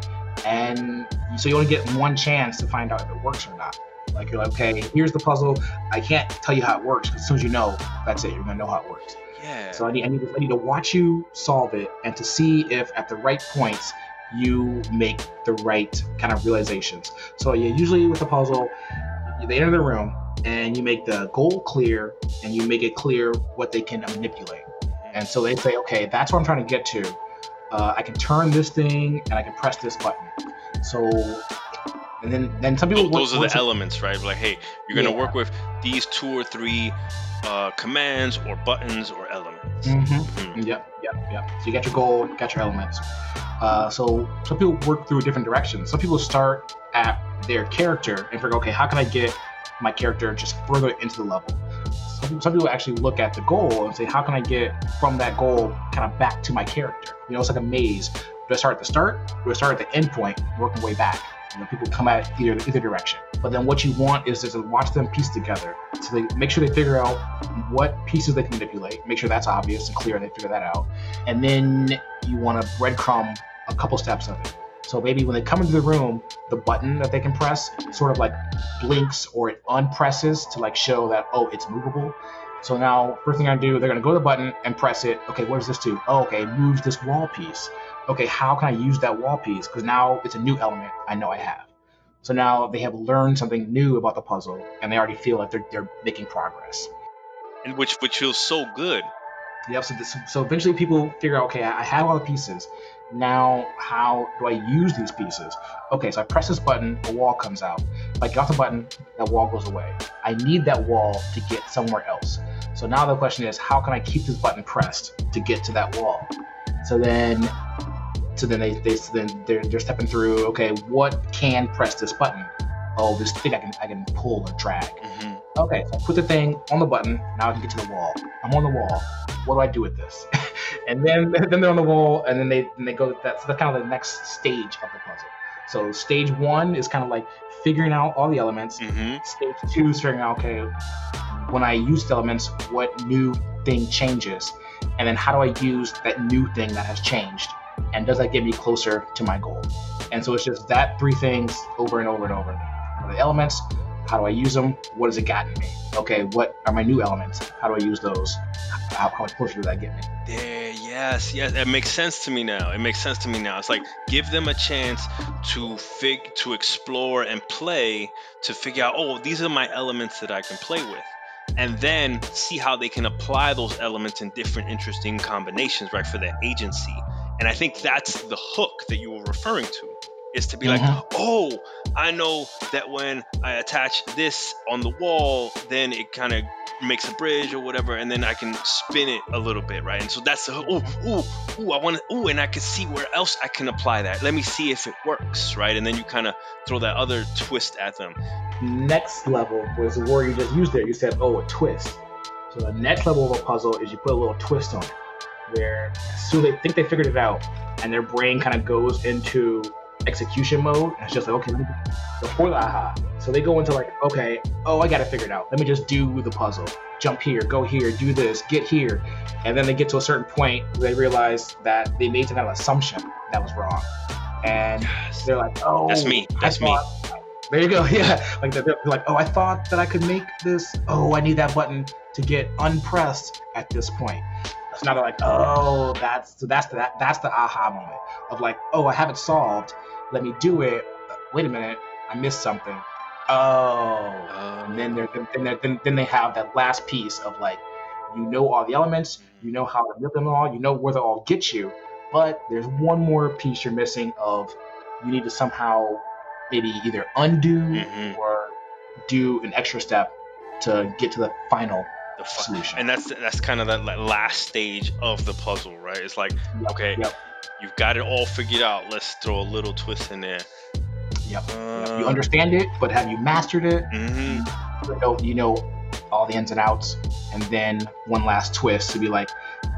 And so you only get one chance to find out if it works or not. Like you're like, okay, here's the puzzle. I can't tell you how it works, because as soon as you know, that's it. You're gonna know how it works. Yeah. So I need to watch you solve it and to see if at the right points you make the right kind of realizations. So yeah, usually with a puzzle, they enter the room and you make the goal clear and you make it clear what they can manipulate. And so they say, okay, that's what I'm trying to get to. I can turn this thing and I can press this button. So, and then some people... Those are the elements, right? Like, hey, you're going to work with these 2 or 3 commands or buttons or elements. Yep. So you got your goal, you got your elements. So some people work through different directions. Some people start at their character and figure, okay, how can I get my character just further into the level? Some people actually look at the goal and say, how can I get from that goal kind of back to my character? You know, it's like a maze. Do I start at the start? Do I start at the end point? Work my way back. You know, people come at it either direction. But then what you want is just to watch them piece together. So they make sure they figure out what pieces they can manipulate. Make sure that's obvious and clear, and they figure that out. And then you want to breadcrumb a couple steps of it. So maybe when they come into the room, the button that they can press sort of like blinks or it unpresses to like show that, oh, it's movable. So now first thing I do, they're gonna go to the button and press it. Okay, what does this do? Oh, okay, it moves this wall piece. Okay, how can I use that wall piece? Because now it's a new element I know I have. So now they have learned something new about the puzzle and they already feel like they're making progress. And which feels so good. Yep, so eventually people figure out, okay, I have all the pieces. Now, how do I use these pieces? Okay, so I press this button, a wall comes out. If I get off the button, that wall goes away. I need that wall to get somewhere else. So now the question is, how can I keep this button pressed to get to that wall? So then So then they're stepping through. Okay, what can press this button? Oh, this thing I can pull or drag. Mm-hmm. Okay, so I put the thing on the button. Now I can get to the wall. I'm on the wall. What do I do with this? And then they're on the wall, and then they go. That's kind of the next stage of the puzzle. So stage one is kind of like figuring out all the elements. Mm-hmm. Stage two is figuring out, okay, when I use the elements, what new thing changes? And then how do I use that new thing that has changed? And does that get me closer to my goal? And so it's just that three things over and over and over. The elements, how do I use them? What has it gotten me? Okay, what are my new elements? How do I use those? How much closer does that get me? There, yes, that makes sense to me now. It's like, give them a chance to explore and play, to figure out, oh, these are my elements that I can play with. And then see how they can apply those elements in different interesting combinations, right, for their agency. And I think that's the hook that you were referring to, is to be like, oh, I know that when I attach this on the wall, then it kind of makes a bridge or whatever, and then I can spin it a little bit, right? And so that's the and I can see where else I can apply that. Let me see if it works, right? And then you kind of throw that other twist at them. Next level was the word you just used there. You said, oh, a twist. So the next level of a puzzle is you put a little twist on it, where as soon as they think they figured it out, and their brain kind of goes into execution mode, and it's just like, okay, before the aha, so they go into like, okay, I gotta figure it out, let me just do the puzzle, jump here, go here, do this, get here. And then they get to a certain point where they realize that they made an assumption that was wrong, and they're like, oh, that's me. There you go. Yeah, like they're like, oh, I thought that I could make this, I need that button to get unpressed at this point. It's not like, oh, that's the aha moment of like, oh, I haven't solved, let me do it. Wait a minute, I missed something. Oh, and then they have that last piece of like, you know all the elements, you know how to build them all, you know where they all get you, but there's one more piece you're missing of, you need to somehow maybe either undo or do an extra step to get to the final solution. And that's kind of that last stage of the puzzle, right? It's like, you've got it all figured out, let's throw a little twist in there. You understand it, but have you mastered it? You know all the ins and outs, and then one last twist to be like,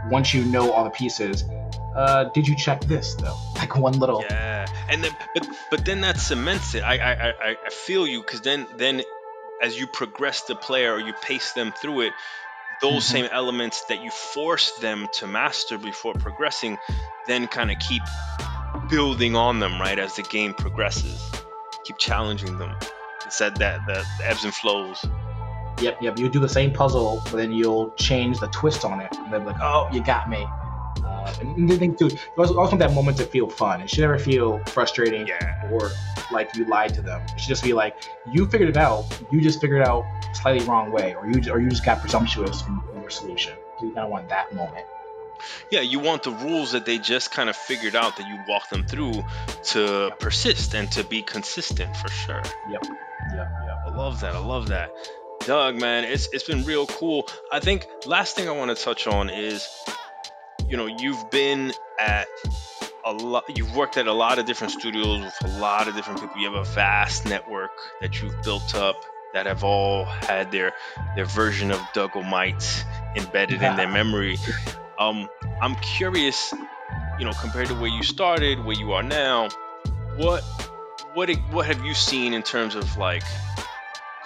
once you know all the pieces, did you check this though? Like one little and then but then that cements it. I feel you, because then as you progress the player or you pace them through it, those same elements that you force them to master before progressing, then kind of keep building on them, right? As the game progresses, keep challenging them. It's that the ebbs and flows. Yep. You do the same puzzle, but then you'll change the twist on it. And they'll be like, oh, you got me. And the thing too, you always want that moment to feel fun. It should never feel frustrating or like you lied to them. It should just be like, you figured it out. You just figured it out a slightly wrong way, or you just got presumptuous in your solution. So you kind of want that moment. Yeah, you want the rules that they just kind of figured out that you walk them through to persist and to be consistent, for sure. Yep. I love that. Doug, man, it's been real cool. I think last thing I want to touch on is, you know, you've worked at a lot of different studios with a lot of different people. You have a vast network that you've built up that have all had their version of DougalMite embedded in their memory. I'm curious, you know, compared to where you started, where you are now, what have you seen in terms of like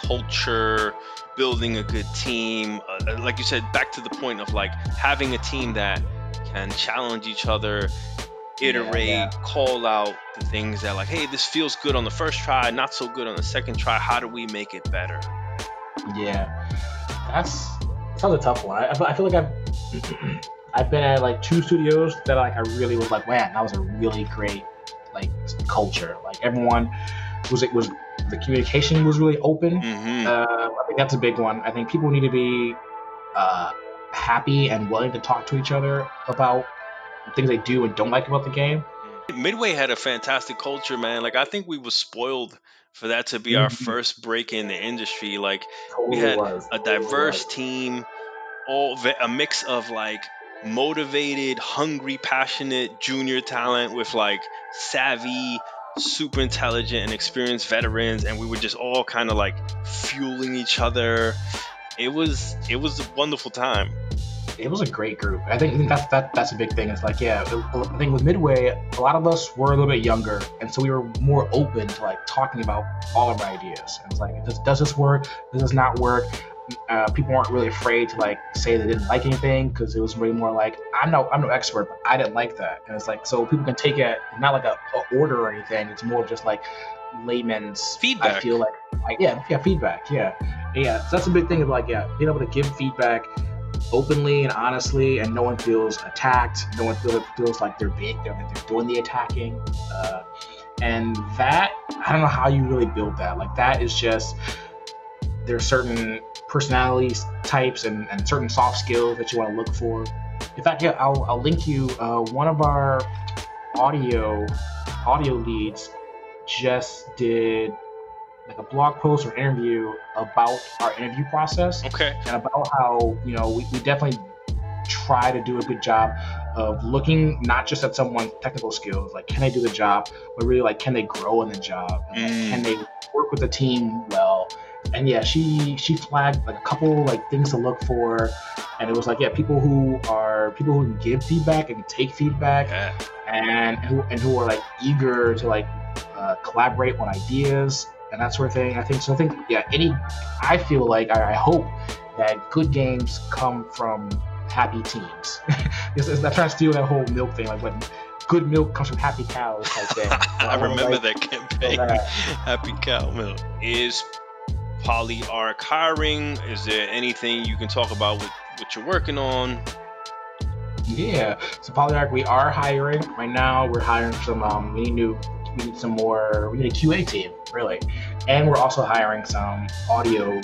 culture, building a good team, like you said, back to the point of like having a team that can challenge each other, iterate, call out the things that like, hey, this feels good on the first try, not so good on the second try, how do we make it better? That's a tough one. I feel like I've been at like two studios that like I really was like, man, that was a really great like culture, like everyone was the communication was really open. I think that's a big one. I think people need to be happy and willing to talk to each other about things they do and don't like about the game. Midway had a fantastic culture, man. Like I think we were spoiled for that to be our first break in the industry. Like we had a diverse team, a mix of like motivated, hungry, passionate junior talent with like savvy, super intelligent and experienced veterans, and we were just all kind of like fueling each other. It was a wonderful time. It was a great group. I think that's a big thing. It's like, yeah, I think with Midway, a lot of us were a little bit younger, and so we were more open to like talking about all of our ideas. And it's like, does this work? Does this not work? People weren't really afraid to like say they didn't like anything, because it was really more like, I'm no expert, but I didn't like that. And it's like, so people can take it, not like a order or anything. It's more just like layman's feedback. I feel like yeah, feedback, yeah. So that's a big thing of like, yeah, being able to give feedback openly and honestly, and no one feels attacked. No one feels like they're big, like they're doing the attacking. And that, I don't know how you really build that. Like that is just, there's certain personality types and certain soft skills that you want to look for. In fact, yeah, I'll link you. One of our audio leads just did like a blog post or interview about our interview process. Okay. And about how, you know, we definitely try to do a good job of looking not just at someone's technical skills, like can they do the job, but really like can they grow in the job? And, like, can they work with the team well? And yeah, she flagged like a couple like things to look for, and it was like, yeah, people who can give feedback and take feedback, yeah, and who are like eager to like collaborate on ideas and that sort of thing. I think yeah, I feel like I hope that good games come from happy teams. It's not trying to steal that whole milk thing, like when good milk comes from happy cows type thing. I remember that campaign. Happy cow milk. Is Polyarc hiring? Is there anything you can talk about with what you're working on? Yeah, so Polyarc, we are hiring right now. We're hiring some we need a QA team, really, and we're also hiring some audio, I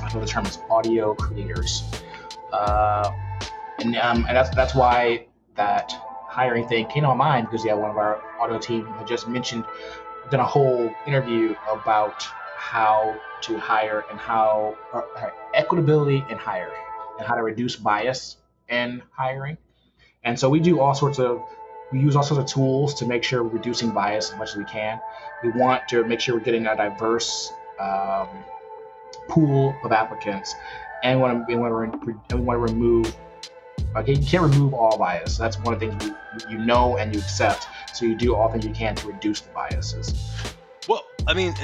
don't know the term is, audio creators, and that's why that hiring thing came to my mind, because yeah, one of our audio team had just done a whole interview about how to hire and how equitability in hiring and how to reduce bias in hiring. And so we use all sorts of tools to make sure we're reducing bias as much as we can. We want to make sure we're getting a diverse pool of applicants, and we want to remove, okay, you can't remove all bias. That's one of the things you know and you accept, so you do all things you can to reduce the biases. Well, I mean,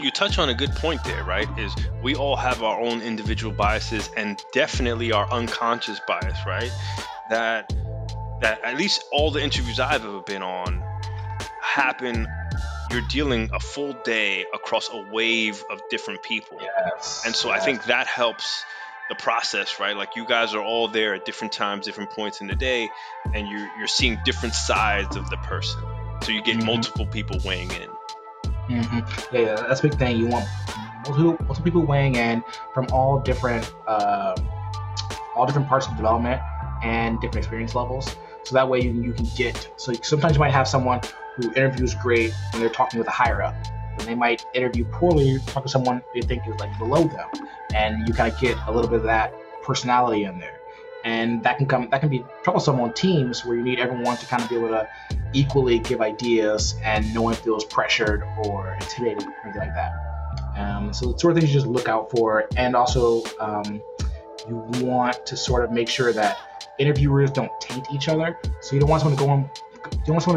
you touch on a good point there, right? Is we all have our own individual biases, and definitely our unconscious bias, right? That at least all the interviews I've ever been on happen. You're dealing a full day across a wave of different people. Yes, and so yes. I think that helps the process, right? Like you guys are all there at different times, different points in the day, and you're seeing different sides of the person. So you get multiple people weighing in. Mm-hmm. Yeah, that's a big thing. You want multiple people weighing in from all different parts of development and different experience levels. So that way you can get. So sometimes you might have someone who interviews great when they're talking with a higher up, and they might interview poorly talking to someone they think is like below them, and you kind of get a little bit of that personality in there, and that can be troublesome on teams where you need everyone to kind of be able to equally give ideas and no one feels pressured or intimidated or anything like that. So the sort of things you just look out for, and also you want to sort of make sure that interviewers don't taint each other. So you don't want someone to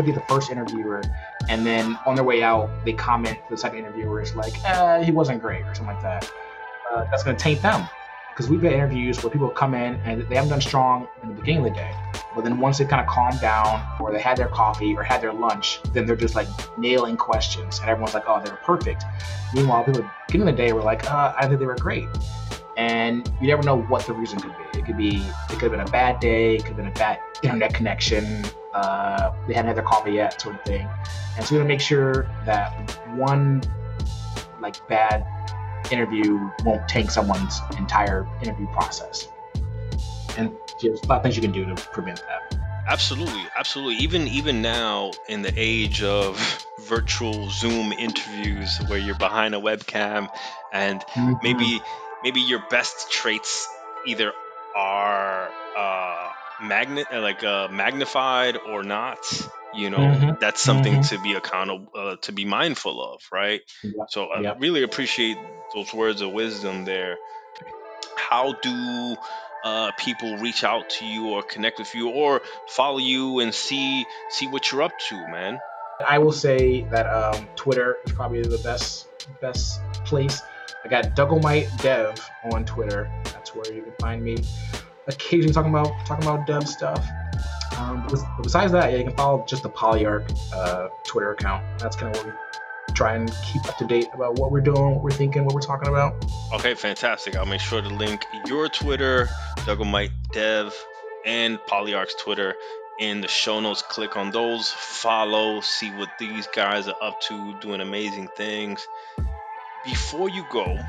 be the first interviewer and then on their way out they comment to the second interviewer is like, he wasn't great or something like that. That's going to taint them, because we've had interviews where people come in and they haven't done strong in the beginning of the day, but then once they kind of calmed down or they had their coffee or had their lunch, then they're just like nailing questions and everyone's like, oh, they're perfect. Meanwhile, people at the beginning of the day were like, I think they were great. And you never know what the reason could be. It could have been a bad day, it could have been a bad internet connection, they hadn't had their coffee yet, sort of thing. And so we want to make sure that one like bad interview won't tank someone's entire interview process. And there's a lot of things you can do to prevent that. Absolutely. Even now in the age of virtual Zoom interviews where you're behind a webcam, and maybe your best traits either are magnified or not, you know, that's something to be accountable, to be mindful of, right? So I really appreciate those words of wisdom there. How do people reach out to you or connect with you or follow you and see what you're up to, man? I will say that Twitter is probably the best place. I got DougalMiteDev on Twitter. That's where you can find me. Occasionally talking about dev stuff. But besides that, yeah, you can follow just the Polyarc Twitter account. That's kind of where we try and keep up to date about what we're doing, what we're thinking, what we're talking about. Okay, fantastic. I'll make sure to link your Twitter, DougalMiteDev, and Polyarc's Twitter in the show notes. Click on those, follow, see what these guys are up to, doing amazing things. Before you go,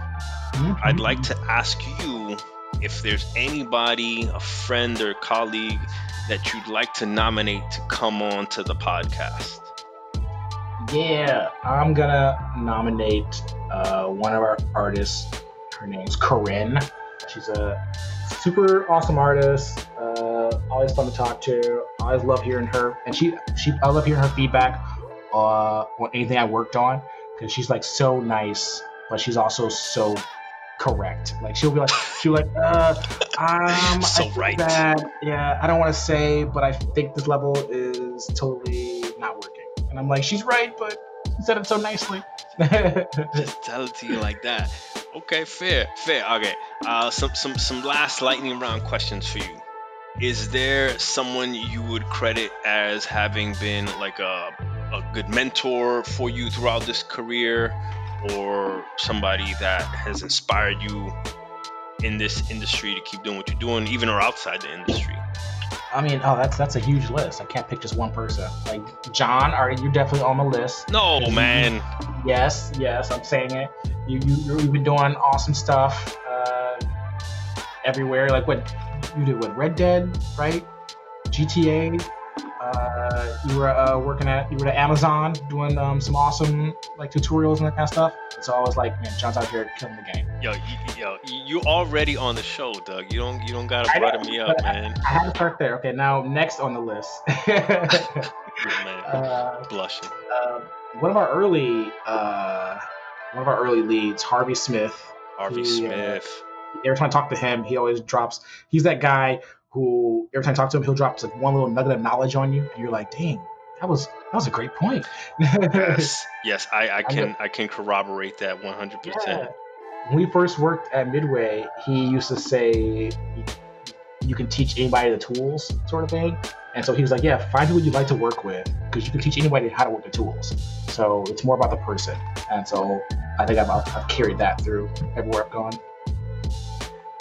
I'd like to ask you if there's anybody, a friend or colleague, that you'd like to nominate to come on to the podcast. Yeah, I'm gonna nominate one of our artists. Her name's Corinne. She's a super awesome artist. Always fun to talk to. Always love hearing her, and I love hearing her feedback on anything I worked on, because she's like so nice, but she's also so correct. Like she'll be like, I don't want to say, but I think this level is totally not working. And I'm like, she's right, but she said it so nicely. Just tell it to you like that. Okay, fair. Okay, some last lightning round questions for you. Is there someone you would credit as having been like a good mentor for you throughout this career, or somebody that has inspired you in this industry to keep doing what you're doing, even or outside the industry? I mean, that's a huge list. I can't pick just one person. Like John, you're definitely on the list. No, man. Yes, I'm saying it. You've been doing awesome stuff everywhere. Like what you did with Red Dead, right? GTA. You were at Amazon doing some awesome like tutorials and that kind of stuff. It's always like, man, John's out here killing the game. Yo, you already on the show, Doug. You don't gotta butter me up, man. I had to start there. Okay, now next on the list. Man, blushing. One of our early leads, Harvey Smith. Every time I talk to him, he always drops. He's that guy who every time I talk to him, he'll drop like one little nugget of knowledge on you, and you're like, dang, that was a great point. yes, I can corroborate that 100%. Yeah. When we first worked at Midway, he used to say, you can teach anybody the tools, sort of thing. And so he was like, yeah, find who you'd like to work with, because you can teach anybody how to work the tools. So it's more about the person. And so I think I've carried that through everywhere I've gone.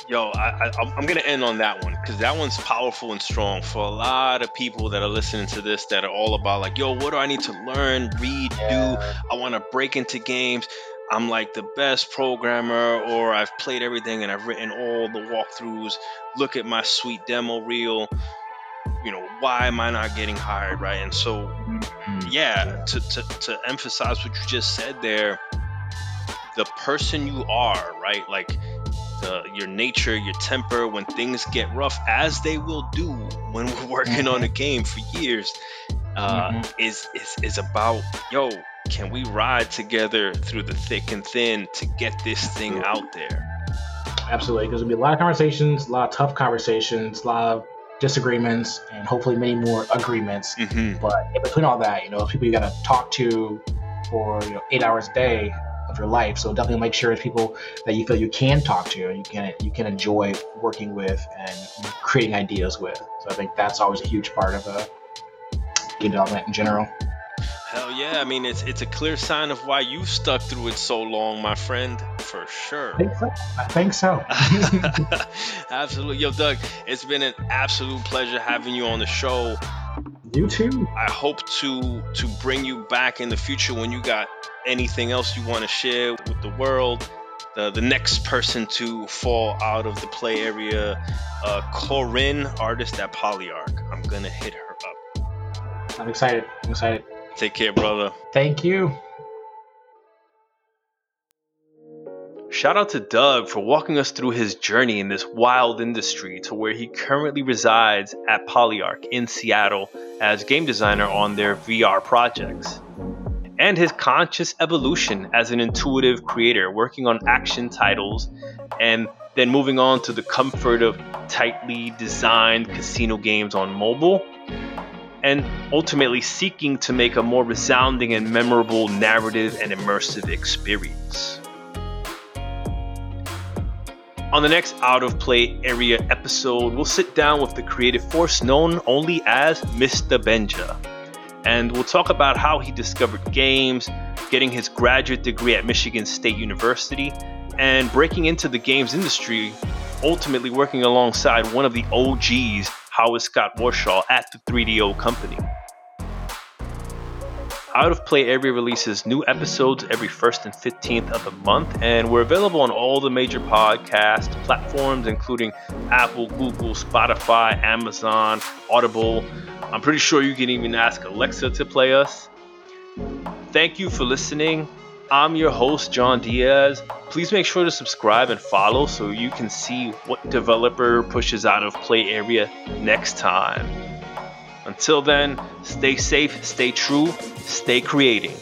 Yo, I'm going to end on that one, because that one's powerful and strong for a lot of people that are listening to this, that are all about like, yo, what do I need to learn, read, do? I want to break into games. I'm like the best programmer, or I've played everything and I've written all the walkthroughs. Look at my sweet demo reel. You know, why am I not getting hired, right? And so, to emphasize what you just said there, the person you are, right? Like, your nature, your temper, when things get rough, as they will do when we're working on a game for years, is about, yo, can we ride together through the thick and thin to get this thing out there? Absolutely. There's going to be a lot of conversations, a lot of tough conversations, a lot of disagreements, and hopefully many more agreements. But in between all that, you know, people you got to talk to for 8 hours a day of your life, so definitely make sure it's people that you feel you can talk to and you can enjoy working with and creating ideas with. So I think that's always a huge part of game development in general. Hell yeah! I mean, it's a clear sign of why you've stuck through it so long, my friend, for sure. I think so. Absolutely, yo, Doug, it's been an absolute pleasure having you on the show. You too. I hope to bring you back in the future when you got anything else you want to share with the world, the next person to fall out of the play area, Corinne, artist at Polyarc. I'm gonna hit her up. I'm excited. Take care, brother. Thank you. Shout out to Doug for walking us through his journey in this wild industry to where he currently resides at Polyarc in Seattle as game designer on their VR projects, and his conscious evolution as an intuitive creator working on action titles and then moving on to the comfort of tightly designed casino games on mobile, and ultimately seeking to make a more resounding and memorable narrative and immersive experience. On the next Out of Play Area episode, we'll sit down with the creative force known only as Mr. Benja. And we'll talk about how he discovered games, getting his graduate degree at Michigan State University, and breaking into the games industry, ultimately working alongside one of the OGs, Howard Scott Warshaw, at the 3DO company. Out of Play Area releases new episodes every 1st and 15th of the month, and we're available on all the major podcast platforms, including Apple, Google, Spotify, Amazon, Audible. I'm pretty sure you can even ask Alexa to play us. Thank you for listening. I'm your host, John Diaz. Please make sure to subscribe and follow so you can see what developer pushes Out of Play Area next time. Until then, stay safe, stay true, stay creating.